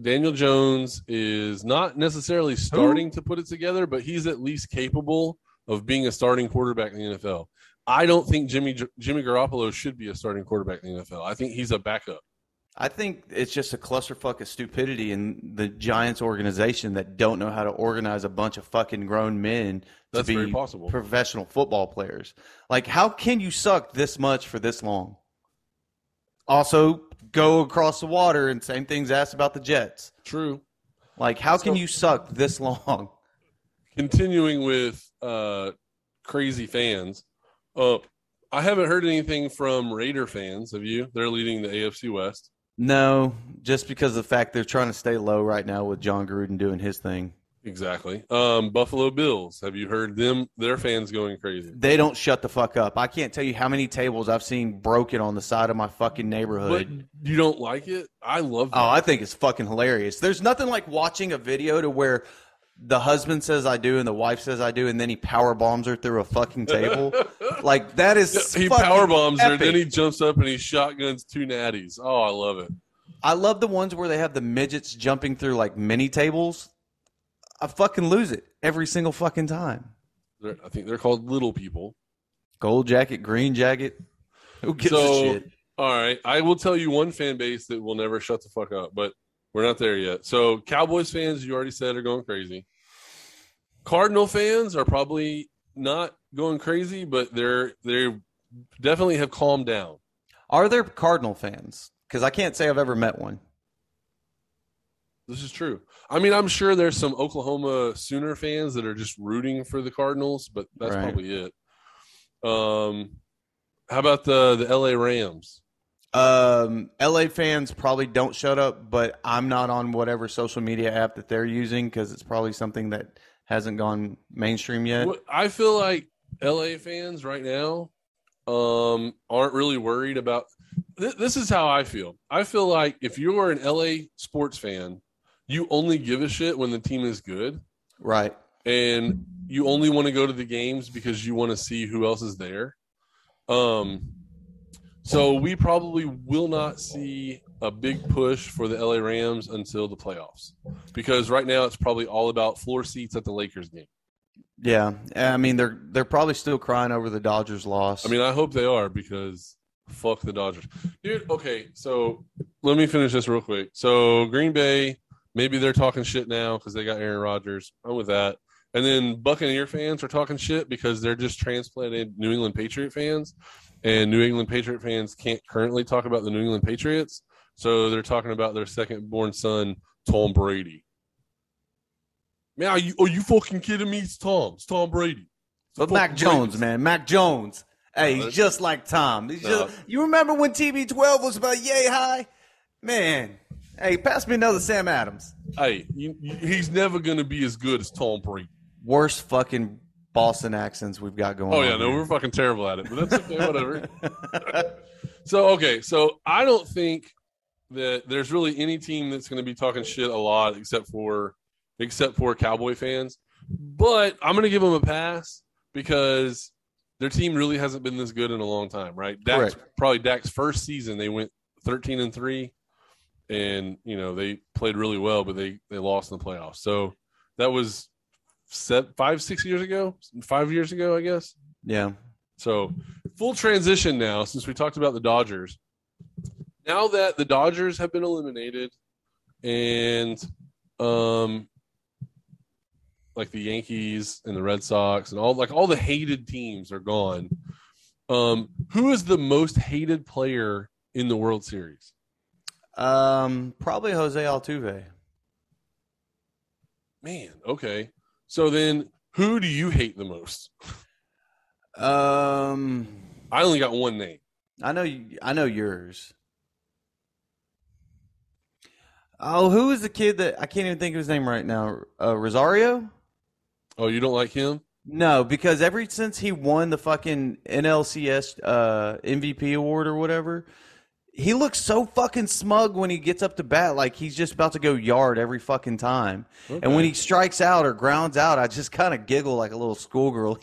Daniel Jones is not necessarily starting Who? to put it together, but he's at least capable of being a starting quarterback in the N F L. I don't think Jimmy Jimmy Garoppolo should be a starting quarterback in the N F L. I think he's a backup. I think it's just a clusterfuck of stupidity in the Giants organization that don't know how to organize a bunch of fucking grown men That's to be professional football players. Like, how can you suck this much for this long? Also, go across the water and same things asked about the Jets. True. Like, how so, can you suck this long? Continuing with uh, crazy fans, uh, I haven't heard anything from Raider fans. Have you? They're leading the A F C West. No, just because of the fact they're trying to stay low right now with John Gruden doing his thing. Exactly. Um, Buffalo Bills. Have you heard them? Their fans going crazy. They don't shut the fuck up. I can't tell you how many tables I've seen broken on the side of my fucking neighborhood. But you don't like it? I love that. Oh, I think it's fucking hilarious. There's nothing like watching a video to where the husband says I do and the wife says I do, and then he power bombs her through a fucking table. Like, that is yeah, he power bombs her, then he jumps up and he shotguns two natties. Oh, I love it. I love the ones where they have the midgets jumping through like mini tables. I fucking lose it every single fucking time. They're, I think they're called little people. Gold jacket, green jacket. Who gives so, a shit? All right, I will tell you one fan base that will never shut the fuck up, but we're not there yet. So Cowboys fans, you already said, are going crazy. Cardinal fans are probably not going crazy, but they're they definitely have calmed down. Are there Cardinal fans? Because I can't say I've ever met one. This is true. I mean, I'm sure there's some Oklahoma Sooner fans that are just rooting for the Cardinals, but that's right. probably it. Um, How about the, the L A Rams? Um, L A fans probably don't shut up, but I'm not on whatever social media app that they're using because it's probably something that hasn't gone mainstream yet. I feel like L A fans right now um, aren't really worried about th- – this is how I feel. I feel like if you're an L A sports fan, you only give a shit when the team is good. Right. And you only want to go to the games because you want to see who else is there. Um. So we probably will not see a big push for the L A Rams until the playoffs, because right now it's probably all about floor seats at the Lakers game. Yeah, I mean they're they're probably still crying over the Dodgers loss. I mean, I hope they are, because fuck the Dodgers, dude. Okay, so let me finish this real quick. So Green Bay, maybe they're talking shit now because they got Aaron Rodgers. I'm with that. And then Buccaneer fans are talking shit because they're just transplanted New England Patriot fans, and New England Patriot fans can't currently talk about the New England Patriots, so they're talking about their second-born son, Tom Brady. Man, are you, are you fucking kidding me? It's Tom. It's Tom Brady. It's Mac Jones, man. Mac Jones. Hey, no, he's just like Tom. He's no. just, you remember when T B twelve was about yay high? Man. Hey, pass me another Sam Adams. Hey, you, you, he's never going to be as good as Tom Brady. Worst fucking Boston accents we've got going on. Oh, yeah, on no, here. We're fucking terrible at it, but that's okay, whatever. So, okay, so I don't think that there's really any team that's going to be talking shit a lot except for except for Cowboy fans, but I'm going to give them a pass because their team really hasn't been this good in a long time, right? Dak's, probably Dak's first season, they went thirteen and three, and, you know, they played really well, but they, they lost in the playoffs. So that was – Set five, six years ago, five years ago, I guess. Yeah. So full transition now, since we talked about the Dodgers. Now that the Dodgers have been eliminated and um, like the Yankees and the Red Sox and all like all the hated teams are gone. Um, who is the most hated player in the World Series? Um, probably Jose Altuve. Man. Okay. So then, who do you hate the most? Um, I only got one name. I know. You, I know yours. Oh, who is the kid that I can't even think of his name right now? Uh, Rosario. Oh, you don't like him? No, because ever since he won the fucking N L C S uh, M V P award or whatever, he looks so fucking smug when he gets up to bat, like he's just about to go yard every fucking time. Okay. And when he strikes out or grounds out, I just kind of giggle like a little schoolgirl.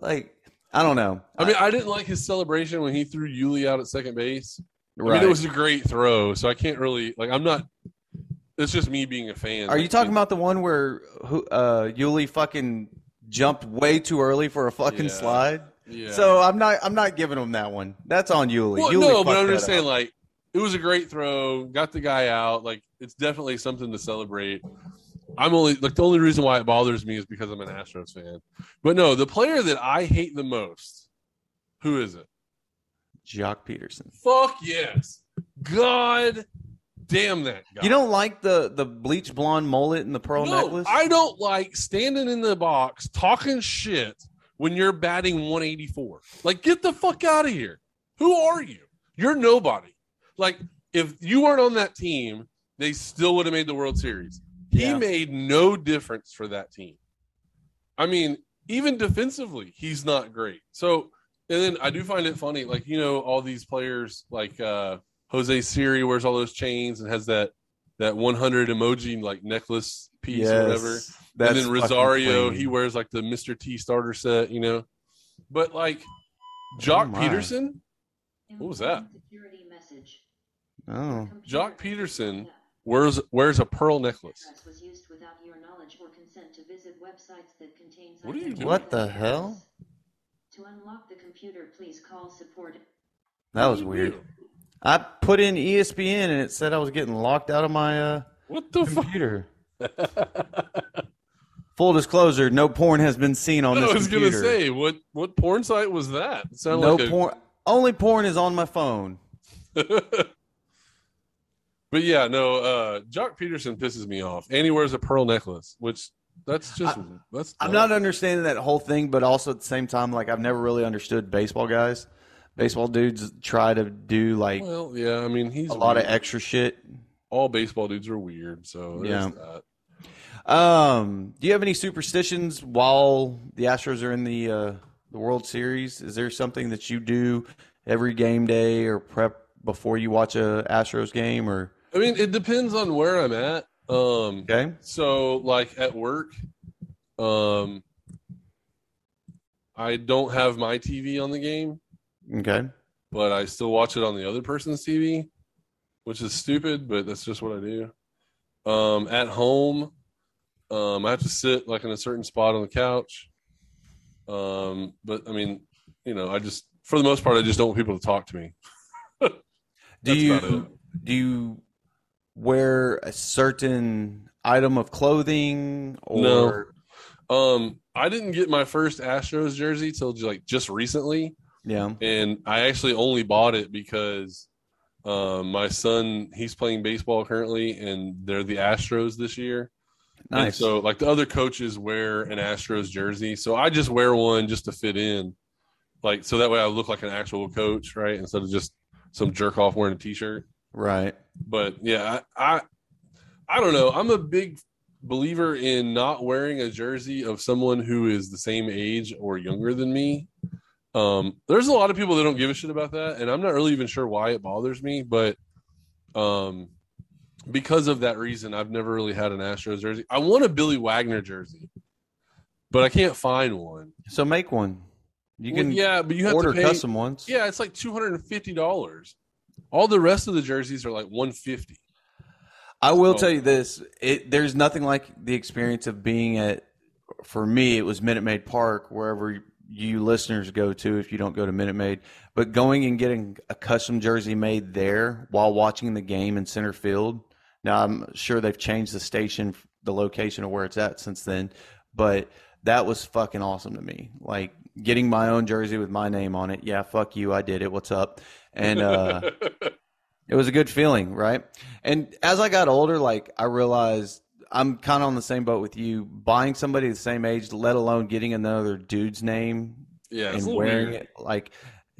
Like, I don't know. I mean, I didn't like his celebration when he threw Yuli out at second base. Right. I mean, it was a great throw, so I can't really – like, I'm not – it's just me being a fan. Are you talking about the one where uh, Yuli fucking jumped way too early for a fucking yeah. slide? Yeah. So I'm not I'm not giving him that one. That's on Yuli. Well, Yuli no, but I'm just saying, up. like, it was a great throw, got the guy out. Like, it's definitely something to celebrate. I'm only like the only reason why it bothers me is because I'm an Astros fan. But no, the player that I hate the most, who is it? Joc Pederson. Fuck yes. God damn that guy. You don't like the, the bleach blonde mullet and the pearl no, necklace? I don't like standing in the box talking shit when you're batting one eighty-four. Like, get the fuck out of here. Who are you? You're nobody. Like, if you weren't on that team, they still would have made the World Series. Yeah. He made no difference for that team. I mean, even defensively, he's not great. So, and then I do find it funny. Like, you know, all these players, like uh, Jose Siri wears all those chains and has that that one hundred emoji, like, necklace piece yes. or whatever. That's and then Rosario, he wears like the Mister T starter set, you know. But like Joc oh Pederson, what was that? Message. Oh, Joc Pederson wears wears a pearl necklace. What are you doing? What the hell? To unlock the computer, please call support. That was weird. Do? I put in E S P N and it said I was getting locked out of my uh, what the computer. Fu- Full disclosure, no porn has been seen on no, this computer. I was going to say, what, what porn site was that? It sounded no like a... porn. Only porn is on my phone. But yeah, no, uh, Joc Pederson pisses me off. And he wears a pearl necklace, which that's just... I, that's I'm not understanding that whole thing, but also at the same time, like I've never really understood baseball guys. baseball dudes try to do, like, well, yeah, I mean, he's a weird. lot of extra shit. All baseball dudes are weird, so there's yeah. that. Um, do you have any superstitions while the Astros are in the uh, the World Series? Is there something that you do every game day or prep before you watch a Astros game? Or I mean, it depends on where I'm at. Um, okay. So, like, at work, um, I don't have my T V on the game. Okay. But I still watch it on the other person's T V, which is stupid, but that's just what I do. Um, at home, um, I have to sit, like, in a certain spot on the couch. Um, but, I mean, you know, I just, for the most part, I just don't want people to talk to me. do you do you wear a certain item of clothing? Or... No. Um, I didn't get my first Astros jersey till, like, just recently. Yeah, and I actually only bought it because um, my son, he's playing baseball currently, and they're the Astros this year. Nice. And so, like, the other coaches wear an Astros jersey, so I just wear one just to fit in, like, so that way I look like an actual coach, right? Instead of just some jerk off wearing a T-shirt, right? But yeah, I, I, I don't know. I'm a big believer in not wearing a jersey of someone who is the same age or younger than me. Um, there's a lot of people that don't give a shit about that, and I'm not really even sure why it bothers me, but um, because of that reason, I've never really had an Astros jersey. I want a Billy Wagner jersey, but I can't find one. So make one. You well, can yeah, but you have order to pay, custom ones. Yeah, it's like two hundred fifty dollars. All the rest of the jerseys are like one hundred fifty dollars. I will so, tell you this. It, there's nothing like the experience of being at, for me, it was Minute Maid Park, wherever you, you listeners go to if you don't go to Minute Maid, but going and getting a custom jersey made there while watching the game in center field. Now, I'm sure they've changed the station, the location of where it's at since then, but that was fucking awesome to me. Like, getting my own jersey with my name on it. Yeah, fuck you. I did it. What's up? And uh, it was a good feeling, right? And as I got older, like, I realized I'm kind of on the same boat with you. Buying somebody the same age, let alone getting another dude's name yeah, and wearing weird. it, like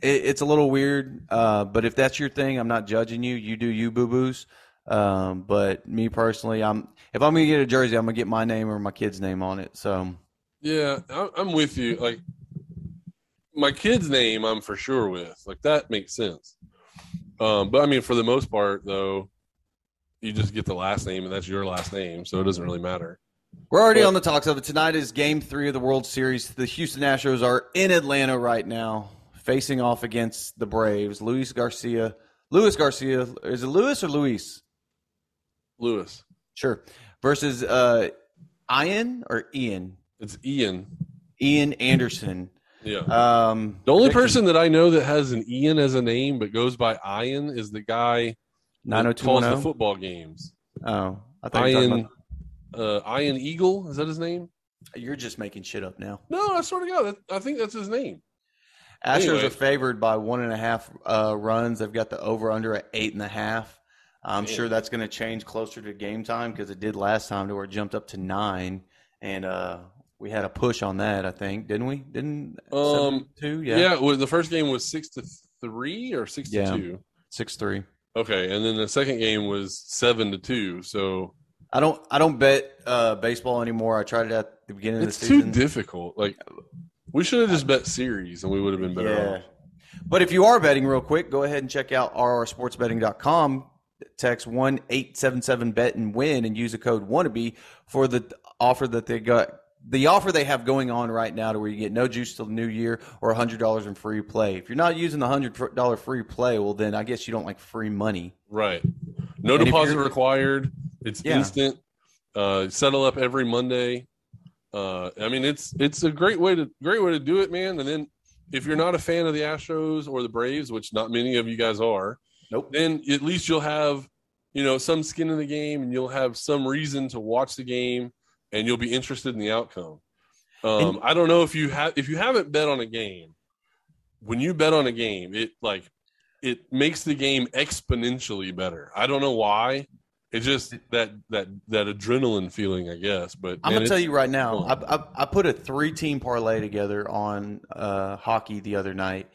it, it's a little weird. Uh, but if that's your thing, I'm not judging you. You do you, boo-boos. Um, but me personally, I'm if I'm gonna get a jersey, I'm gonna get my name or my kid's name on it. So yeah, I'm with you. Like my kid's name, I'm for sure with. Like that makes sense. Um, but I mean, for the most part, though. You just get the last name, and that's your last name, so it doesn't really matter. We're already but, on the talks of it. Tonight is Game three of the World Series. The Houston Astros are in Atlanta right now, facing off against the Braves. Luis Garcia. Luis Garcia. Is it Luis or Luis? Luis. Sure. Versus uh, Ian or Ian? It's Ian. Ian Anderson. Yeah. Um, the only person that I know that has an Ian as a name but goes by Ian is the guy – nine oh two one oh? The football games. Oh, I thought Ian, you were talking about... uh, Ian Eagle, is that his name? You're just making shit up now. No, I swear to God, that, I think that's his name. Astros anyway. are favored by one and a half uh, runs. They've got the over-under at eight and a half. I'm Damn. sure that's going to change closer to game time because it did last time to where it jumped up to nine, and uh, we had a push on that, I think, didn't we? Didn't um, two? Yeah, yeah well, the first game was six to three or six yeah. to two? Six three. Okay, and then the second game was seven to two. So I don't, I don't bet uh, baseball anymore. I tried it at the beginning of the season. It's too difficult. Like we should have just bet series, and we would have been better yeah. off. But if you are betting, real quick, go ahead and check out r r sports betting dot com. Text one eight seven seven bet and win, and use the code wannabe for the offer that they got. The offer they have going on right now to where you get no juice till the new year or one hundred dollars in free play. If you're not using the one hundred dollars free play, well, then I guess you don't like free money. Right. No and deposit required. It's yeah. instant. Uh, settle up every Monday. Uh, I mean, it's it's a great way to great way to do it, man. And then if you're not a fan of the Astros or the Braves, which not many of you guys are, nope. then at least you'll have, you know, some skin in the game and you'll have some reason to watch the game. And you'll be interested in the outcome. Um, and, I don't know if you have if you haven't bet on a game. When you bet on a game, it like it makes the game exponentially better. I don't know why. It's just that that that adrenaline feeling, I guess. But I'm man, gonna tell you right now, I, I I put a three team parlay together on uh, hockey the other night,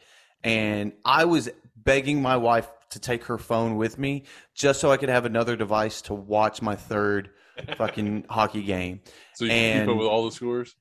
and I was begging my wife to take her phone with me just so I could have another device to watch my third fucking hockey game. So you and can keep up with all the scores?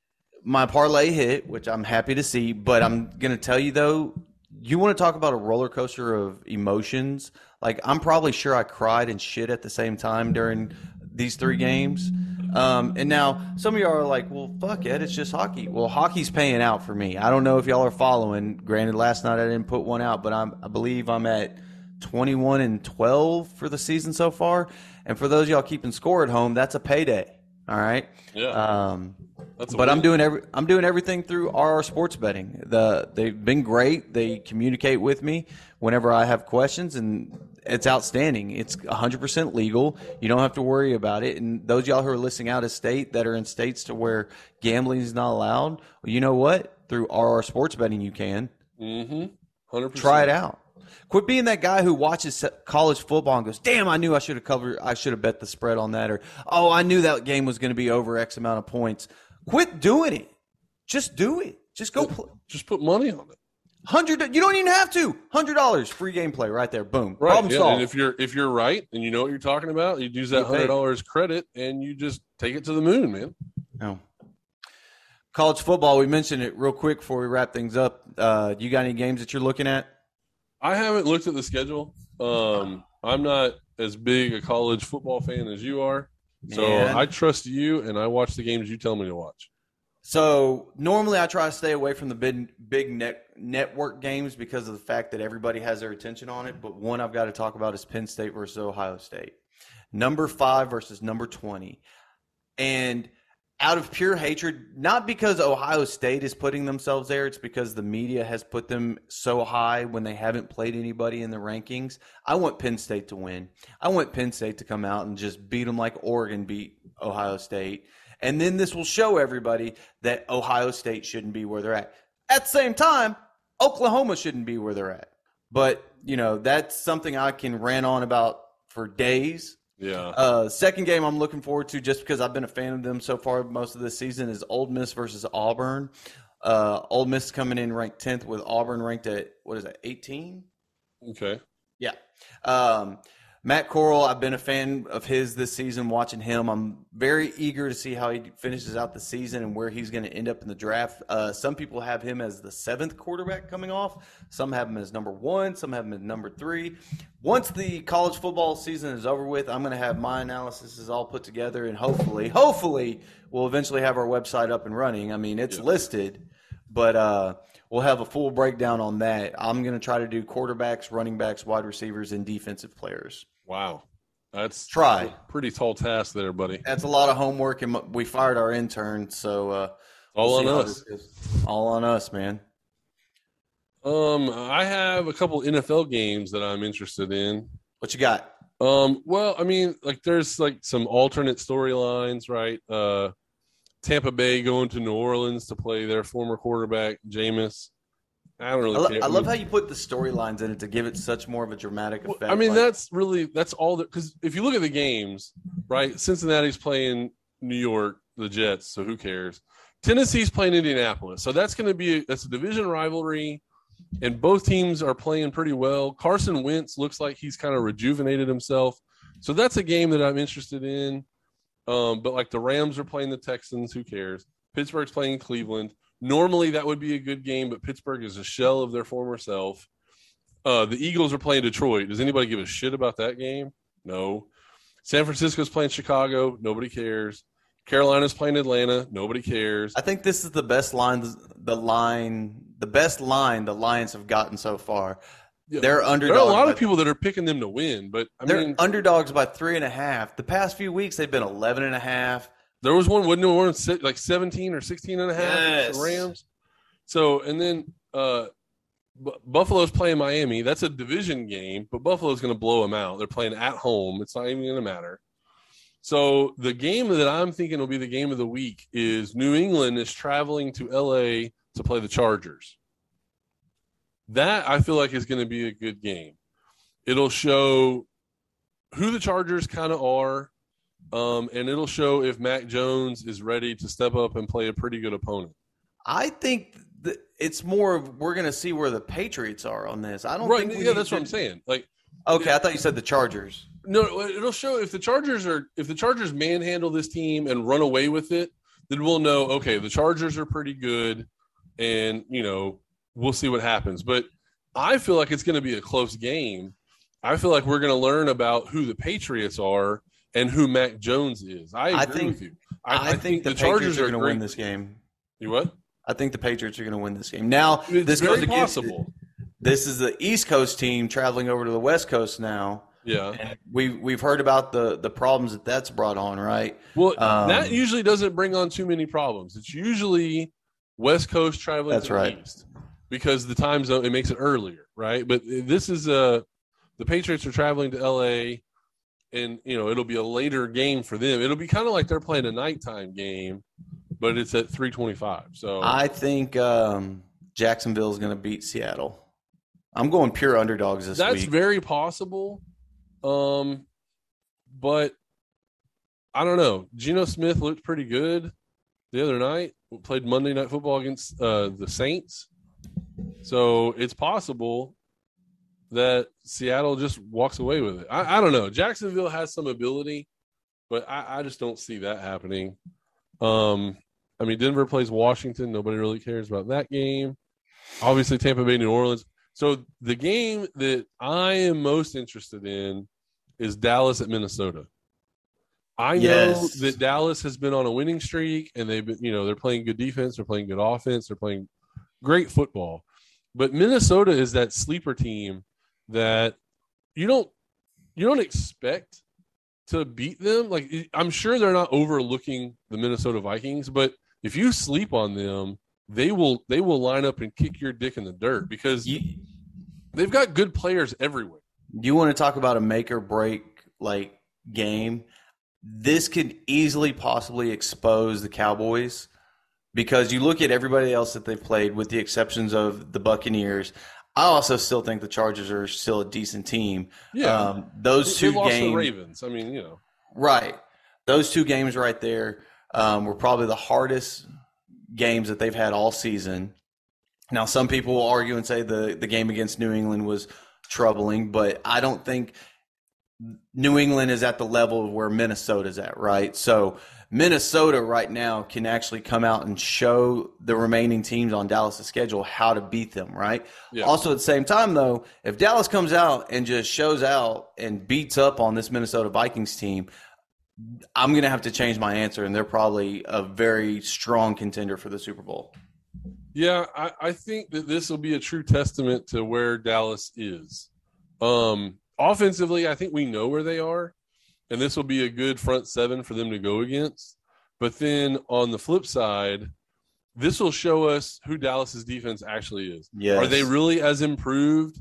My parlay hit, which I'm happy to see, but I'm going to tell you, though, you want to talk about a roller coaster of emotions? Like, I'm probably sure I cried and shit at the same time during these three games. Um, and now some of y'all are like, well, fuck it, it's just hockey. Well, hockey's paying out for me. I don't know if y'all are following. Granted, last night I didn't put one out, but I'm, I believe I'm at twenty-one and twelve for the season so far. And for those of y'all keeping score at home, that's a payday. All right. Yeah. Um, that's but I'm doing every I'm doing everything through R R Sports Betting. The they've been great. They communicate with me whenever I have questions, and it's outstanding. It's one hundred percent legal. You don't have to worry about it. And those of y'all who are listening out of state that are in states to where gambling is not allowed, well, you know what? Through R R Sports Betting, you can. Mm-hmm. one hundred percent. Try it out. Quit being that guy who watches college football and goes, damn, I knew I should have covered, I should have bet the spread on that, or, oh, I knew that game was going to be over X amount of points. Quit doing it. Just do it. Just go play. Just put money on it. Hundred. You don't even have to. Hundred dollars, free game play right there. Boom. Right. Problem yeah. solved. And if you're if you're right and you know what you're talking about, you use that hundred dollars credit and you just take it to the moon, man. No. Oh. College football. We mentioned it real quick before we wrap things up. Uh, you got any games that you're looking at? I haven't looked at the schedule. Um, I'm not as big a college football fan as you are. So Man. I trust you, and I watch the games you tell me to watch. So normally I try to stay away from the big, big net, network games because of the fact that everybody has their attention on it. But one I've got to talk about is Penn State versus Ohio State. Number five versus number twenty. And out of pure hatred, not because Ohio State is putting themselves there. It's because the media has put them so high when they haven't played anybody in the rankings. I want Penn State to win. I want Penn State to come out and just beat them like Oregon beat Ohio State. And then this will show everybody that Ohio State shouldn't be where they're at. At the same time, Oklahoma shouldn't be where they're at. But, you know, that's something I can rant on about for days. Yeah. Uh, second game I'm looking forward to, just because I've been a fan of them so far most of this season, is Ole Miss versus Auburn. Uh, Ole Miss coming in ranked tenth with Auburn ranked at, what is that, eighteen? Okay. Yeah. Um, Matt Corral, I've been a fan of his this season, watching him. I'm very eager to see how he finishes out the season and where he's going to end up in the draft. Uh, some people have him as the seventh quarterback coming off. Some have him as number one. Some have him as number three. Once the college football season is over with, I'm going to have my analysis all put together, and hopefully, hopefully we'll eventually have our website up and running. I mean, it's yeah. listed, but uh, we'll have a full breakdown on that. I'm going to try to do quarterbacks, running backs, wide receivers, and defensive players. Wow. That's Try. a pretty tall task there, buddy. That's a lot of homework, and we fired our intern, so uh, all on us. All on us, man. Um, I have a couple N F L games that I'm interested in. What you got? Um, well, I mean, like there's like some alternate storylines, right? Uh, Tampa Bay going to New Orleans to play their former quarterback, Jameis. I don't really I, lo- care. I love how you put the storylines in it to give it such more of a dramatic effect. Well, I mean, like, that's really that's all that, because if you look at the games, right? Cincinnati's playing New York, the Jets, so who cares? Tennessee's playing Indianapolis, so that's going to be that's a division rivalry, and both teams are playing pretty well. Carson Wentz looks like he's kind of rejuvenated himself, so that's a game that I'm interested in. Um, but like the Rams are playing the Texans, who cares? Pittsburgh's playing Cleveland. Normally, that would be a good game, but Pittsburgh is a shell of their former self. Uh, the Eagles are playing Detroit. Does anybody give a shit about that game? No. San Francisco's playing Chicago. Nobody cares. Carolina's playing Atlanta. Nobody cares. I think this is the best line the line the best line the Lions have gotten so far. Yeah. They're underdogs. There are a lot of people that are picking them to win, but I they're mean, underdogs by three and a half. The past few weeks, they've been eleven and a half. There was one, wasn't there, like seventeen or sixteen and a half yes. Rams? So, and then uh, B- Buffalo's playing Miami. That's a division game, but Buffalo's going to blow them out. They're playing at home. It's not even going to matter. So the game that I'm thinking will be the game of the week is New England is traveling to L A to play the Chargers. That, I feel like, is going to be a good game. It'll show who the Chargers kind of are. Um, and it'll show if Mac Jones is ready to step up and play a pretty good opponent. I think it's more of we're going to see where the Patriots are on this. I don't right, think we yeah, that's to... what I'm saying. Like, okay, I thought you said the Chargers. No, it'll show if the Chargers are if the Chargers manhandle this team and run away with it, then we'll know, okay, the Chargers are pretty good, and, you know, we'll see what happens. But I feel like it's going to be a close game. I feel like we're going to learn about who the Patriots are and who Mac Jones is. I agree I think, with you. I, I, I think, think the, the Chargers Patriots are going to win this game. You what? I think the Patriots are going to win this game. Now, it's this very goes possible. This is the East Coast team traveling over to the West Coast now. Yeah, and we we've heard about the the problems that that's brought on, right? Well, um, that usually doesn't bring on too many problems. It's usually West Coast traveling that's to right. the East because the time zone it makes it earlier, right? But this is a the Patriots are traveling to L A, and you know it'll be a later game for them. It'll be kind of like they're playing a nighttime game, but it's at three twenty-five. So I think um, Jacksonville is going to beat Seattle. I'm going pure underdogs this that's week. That's very possible. Um, but I don't know. Geno Smith looked pretty good the other night. We played Monday Night Football against uh, the Saints. So it's possible that Seattle just walks away with it. I, I don't know. Jacksonville has some ability, but I, I just don't see that happening. Um, I mean, Denver plays Washington. Nobody really cares about that game. Obviously, Tampa Bay, New Orleans. So the game that I am most interested in is Dallas at Minnesota. I yes. know that Dallas has been on a winning streak, and they've been, you know, they're playing good defense, they're playing good offense, they're playing great football. But Minnesota is that sleeper team that you don't you don't expect to beat them. Like, I'm sure they're not overlooking the Minnesota Vikings, but if you sleep on them, they will they will line up and kick your dick in the dirt because you, they've got good players everywhere. You want to talk about a make or break like game? This could easily possibly expose the Cowboys because you look at everybody else that they've played with the exceptions of the Buccaneers. I also still think the Chargers are still a decent team. Yeah, um, those they, two they lost games, the Ravens. I mean, you know, right? Those two games right there um, were probably the hardest games that they've had all season. Now, some people will argue and say the, the game against New England was troubling, but I don't think New England is at the level where Minnesota's at, right? So Minnesota right now can actually come out and show the remaining teams on Dallas' schedule how to beat them, right? Yeah. Also, at the same time, though, if Dallas comes out and just shows out and beats up on this Minnesota Vikings team, I'm going to have to change my answer, and they're probably a very strong contender for the Super Bowl. Yeah, I, I think that this will be a true testament to where Dallas is. Um, offensively, I think we know where they are, and this will be a good front seven for them to go against. But then on the flip side, this will show us who Dallas's defense actually is. Yes. Are they really as improved?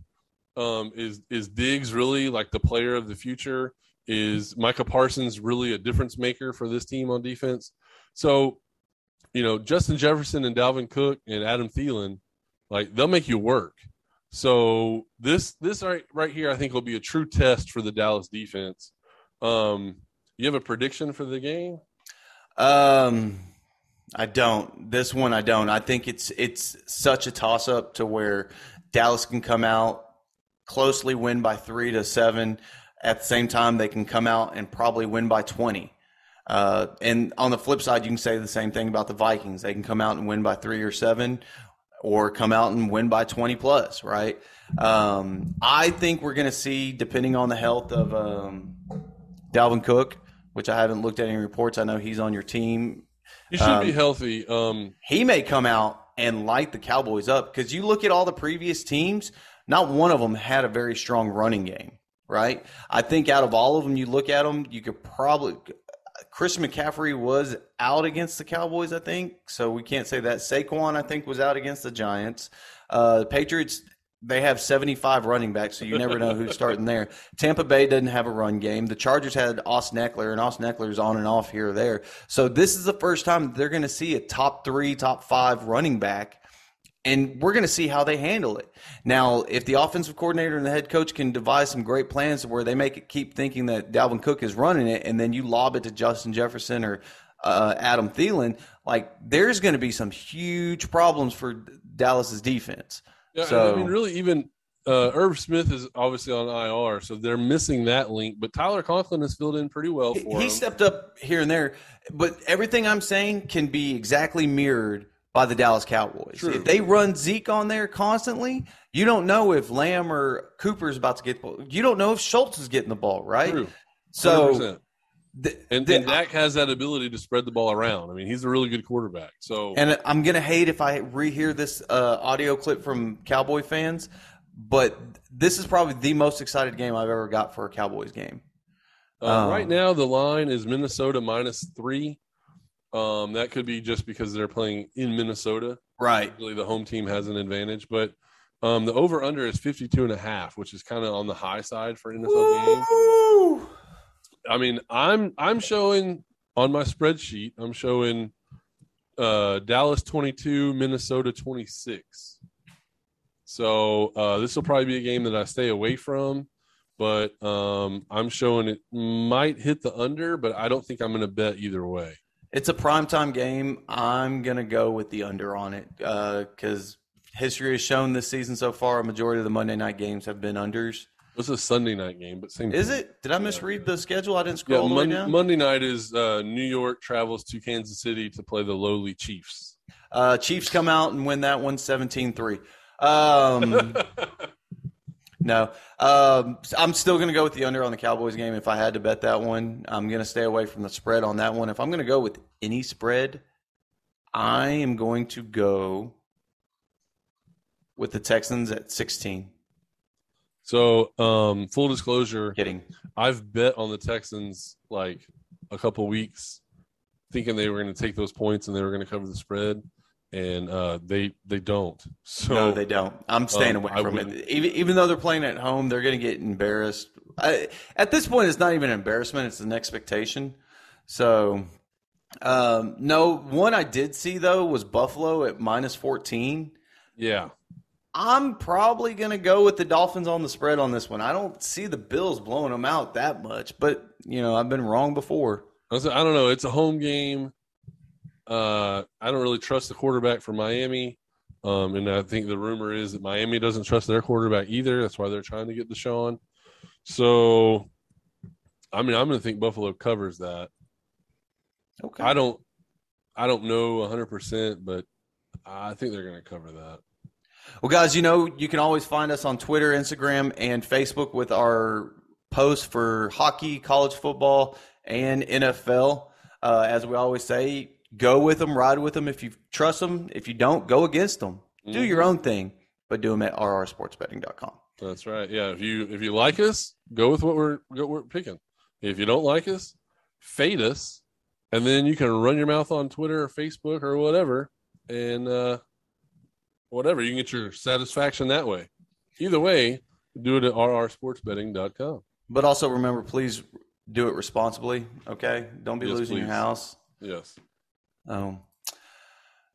Um, is, is Diggs really like the player of the future? Is Micah Parsons really a difference maker for this team on defense? So, you know, Justin Jefferson and Dalvin Cook and Adam Thielen, like, they'll make you work. So this this right, right here I think will be a true test for the Dallas defense. Um, you have a prediction for the game? Um, I don't. This one I don't. I think it's it's such a toss-up to where Dallas can come out, closely win by three to seven. At the same time, they can come out and probably win by twenty. Uh, and on the flip side, you can say the same thing about the Vikings. They can come out and win by three or seven or come out and win by twenty plus, right? Um, I think we're going to see, depending on the health of um, Dalvin Cook, which I haven't looked at any reports. I know he's on your team. He should um, be healthy. Um, he may come out and light the Cowboys up because you look at all the previous teams, not one of them had a very strong running game. Right, I think out of all of them, you look at them, you could probably Christian McCaffrey was out against the Cowboys, I think, so we can't say that. Saquon, I think, was out against the Giants. Uh, the Patriots, they have seventy-five running backs, so you never know who's starting there. Tampa Bay doesn't have a run game. The Chargers had Austin Eckler, and Austin Eckler's on and off here or there. So this is the first time they're going to see a top three, top five running back. And we're going to see how they handle it. Now, if the offensive coordinator and the head coach can devise some great plans where they make it keep thinking that Dalvin Cook is running it, and then you lob it to Justin Jefferson or uh, Adam Thielen, like there's going to be some huge problems for Dallas's defense. Yeah, so, I mean, really, even uh, Irv Smith is obviously on I R, so they're missing that link. But Tyler Conklin has filled in pretty well for he, him. He stepped up here and there. But everything I'm saying can be exactly mirrored by the Dallas Cowboys. True. If they run Zeke on there constantly, you don't know if Lamb or Cooper is about to get the ball. You don't know if Schultz is getting the ball, right? True. So, the, and, the, and Dak I, has that ability to spread the ball around. I mean, he's a really good quarterback. So, and I'm going to hate if I rehear this uh, audio clip from Cowboy fans, but this is probably the most excited game I've ever got for a Cowboys game. Uh, um, right now, the line is Minnesota minus three. Um, that could be just because they're playing in Minnesota. Right. Really, the home team has an advantage, but um, the over-under is fifty-two and a half, which is kind of on the high side for N F L Woo! Games. I mean, I'm I'm showing on my spreadsheet, I'm showing uh, Dallas twenty-two, Minnesota twenty-six. So uh, this will probably be a game that I stay away from, but um, I'm showing it might hit the under, but I don't think I'm going to bet either way. It's a primetime game. I'm going to go with the under on it because uh, history has shown this season so far a majority of the Monday night games have been unders. It's a Sunday night game, but same. Is thing. It? Did I misread the schedule? I didn't scroll yeah, all the Mon- way down. Monday night is uh, New York travels to Kansas City to play the lowly Chiefs. Uh, Chiefs come out and win that one seventeen three. Um, no. Um, I'm still going to go with the under on the Cowboys game if I had to bet that one. I'm going to stay away from the spread on that one. If I'm going to go with any spread, I am going to go with the Texans at sixteen. So, um, full disclosure, kidding. I've bet on the Texans like a couple weeks thinking they were going to take those points and they were going to cover the spread, and uh, they they don't. So, no, they don't. I'm staying um, away I from wouldn't. It. Even, even though they're playing at home, they're going to get embarrassed. I, at this point, it's not even an embarrassment. It's an expectation. So, um, no, one I did see, though, was Buffalo at minus fourteen. Yeah. I'm probably going to go with the Dolphins on the spread on this one. I don't see the Bills blowing them out that much, but, you know, I've been wrong before. I don't know. It's a home game. Uh, I don't really trust the quarterback for Miami, um, and I think the rumor is that Miami doesn't trust their quarterback either. That's why they're trying to get Deshaun. So, I mean, I'm going to think Buffalo covers that. Okay. I don't, I don't know one hundred percent, but I think they're going to cover that. Well, guys, you know, you can always find us on Twitter, Instagram, and Facebook with our posts for hockey, college football, and N F L. Uh, as we always say, go with them, ride with them if you trust them. If you don't, go against them. Mm-hmm. Do your own thing, but do them at r r sports betting dot com. That's right. Yeah, if you if you like us, go with what we're, what we're picking. If you don't like us, fade us, and then you can run your mouth on Twitter or Facebook or whatever, and uh whatever, you can get your satisfaction that way. Either way, do it at r r sports betting dot com. But also remember, please do it responsibly, okay? Don't be yes, losing please. Your house. Yes. Um,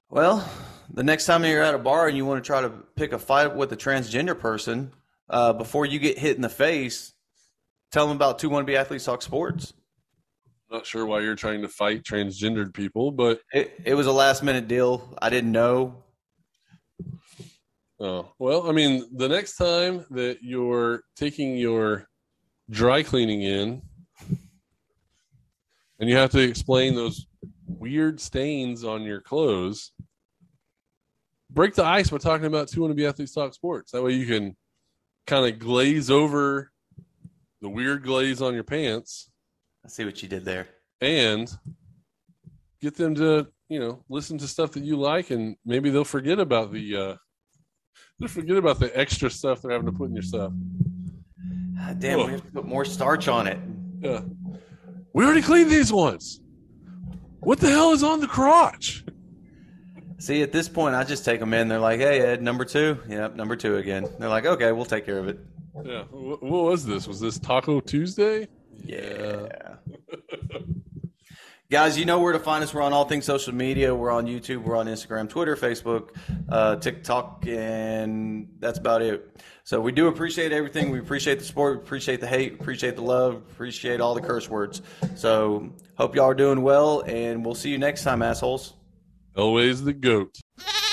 well, the next time you're at a bar and you want to try to pick a fight with a transgender person, uh, before you get hit in the face, tell them about two one B Athletes Talk Sports. Not sure why you're trying to fight transgendered people, but... It, it was a last-minute deal. I didn't know. Oh, well, I mean, the next time that you're taking your dry cleaning in and you have to explain those weird stains on your clothes, break the ice by talking about two one B Athletes Talk Sports. That way you can kind of glaze over the weird glaze on your pants. I see what you did there. And get them to, you know, listen to stuff that you like, and maybe they'll forget about the uh, they'll forget about the extra stuff they're having to put in your stuff. Ah, damn, Whoa. We have to put more starch on it. Yeah, we already cleaned these ones. What the hell is on the crotch? See, at this point, I just take them in. They're like, "Hey, Ed, number two." Yep, number two again. They're like, "Okay, we'll take care of it." Yeah. What was this? Was this Taco Tuesday? Yeah. yeah. Guys, you know where to find us. We're on all things social media. We're on YouTube. We're on Instagram, Twitter, Facebook, uh, TikTok, and that's about it. So we do appreciate everything. We appreciate the support. We appreciate the hate. Appreciate the love. Appreciate all the curse words. So hope y'all are doing well, and we'll see you next time, assholes. Always the goat.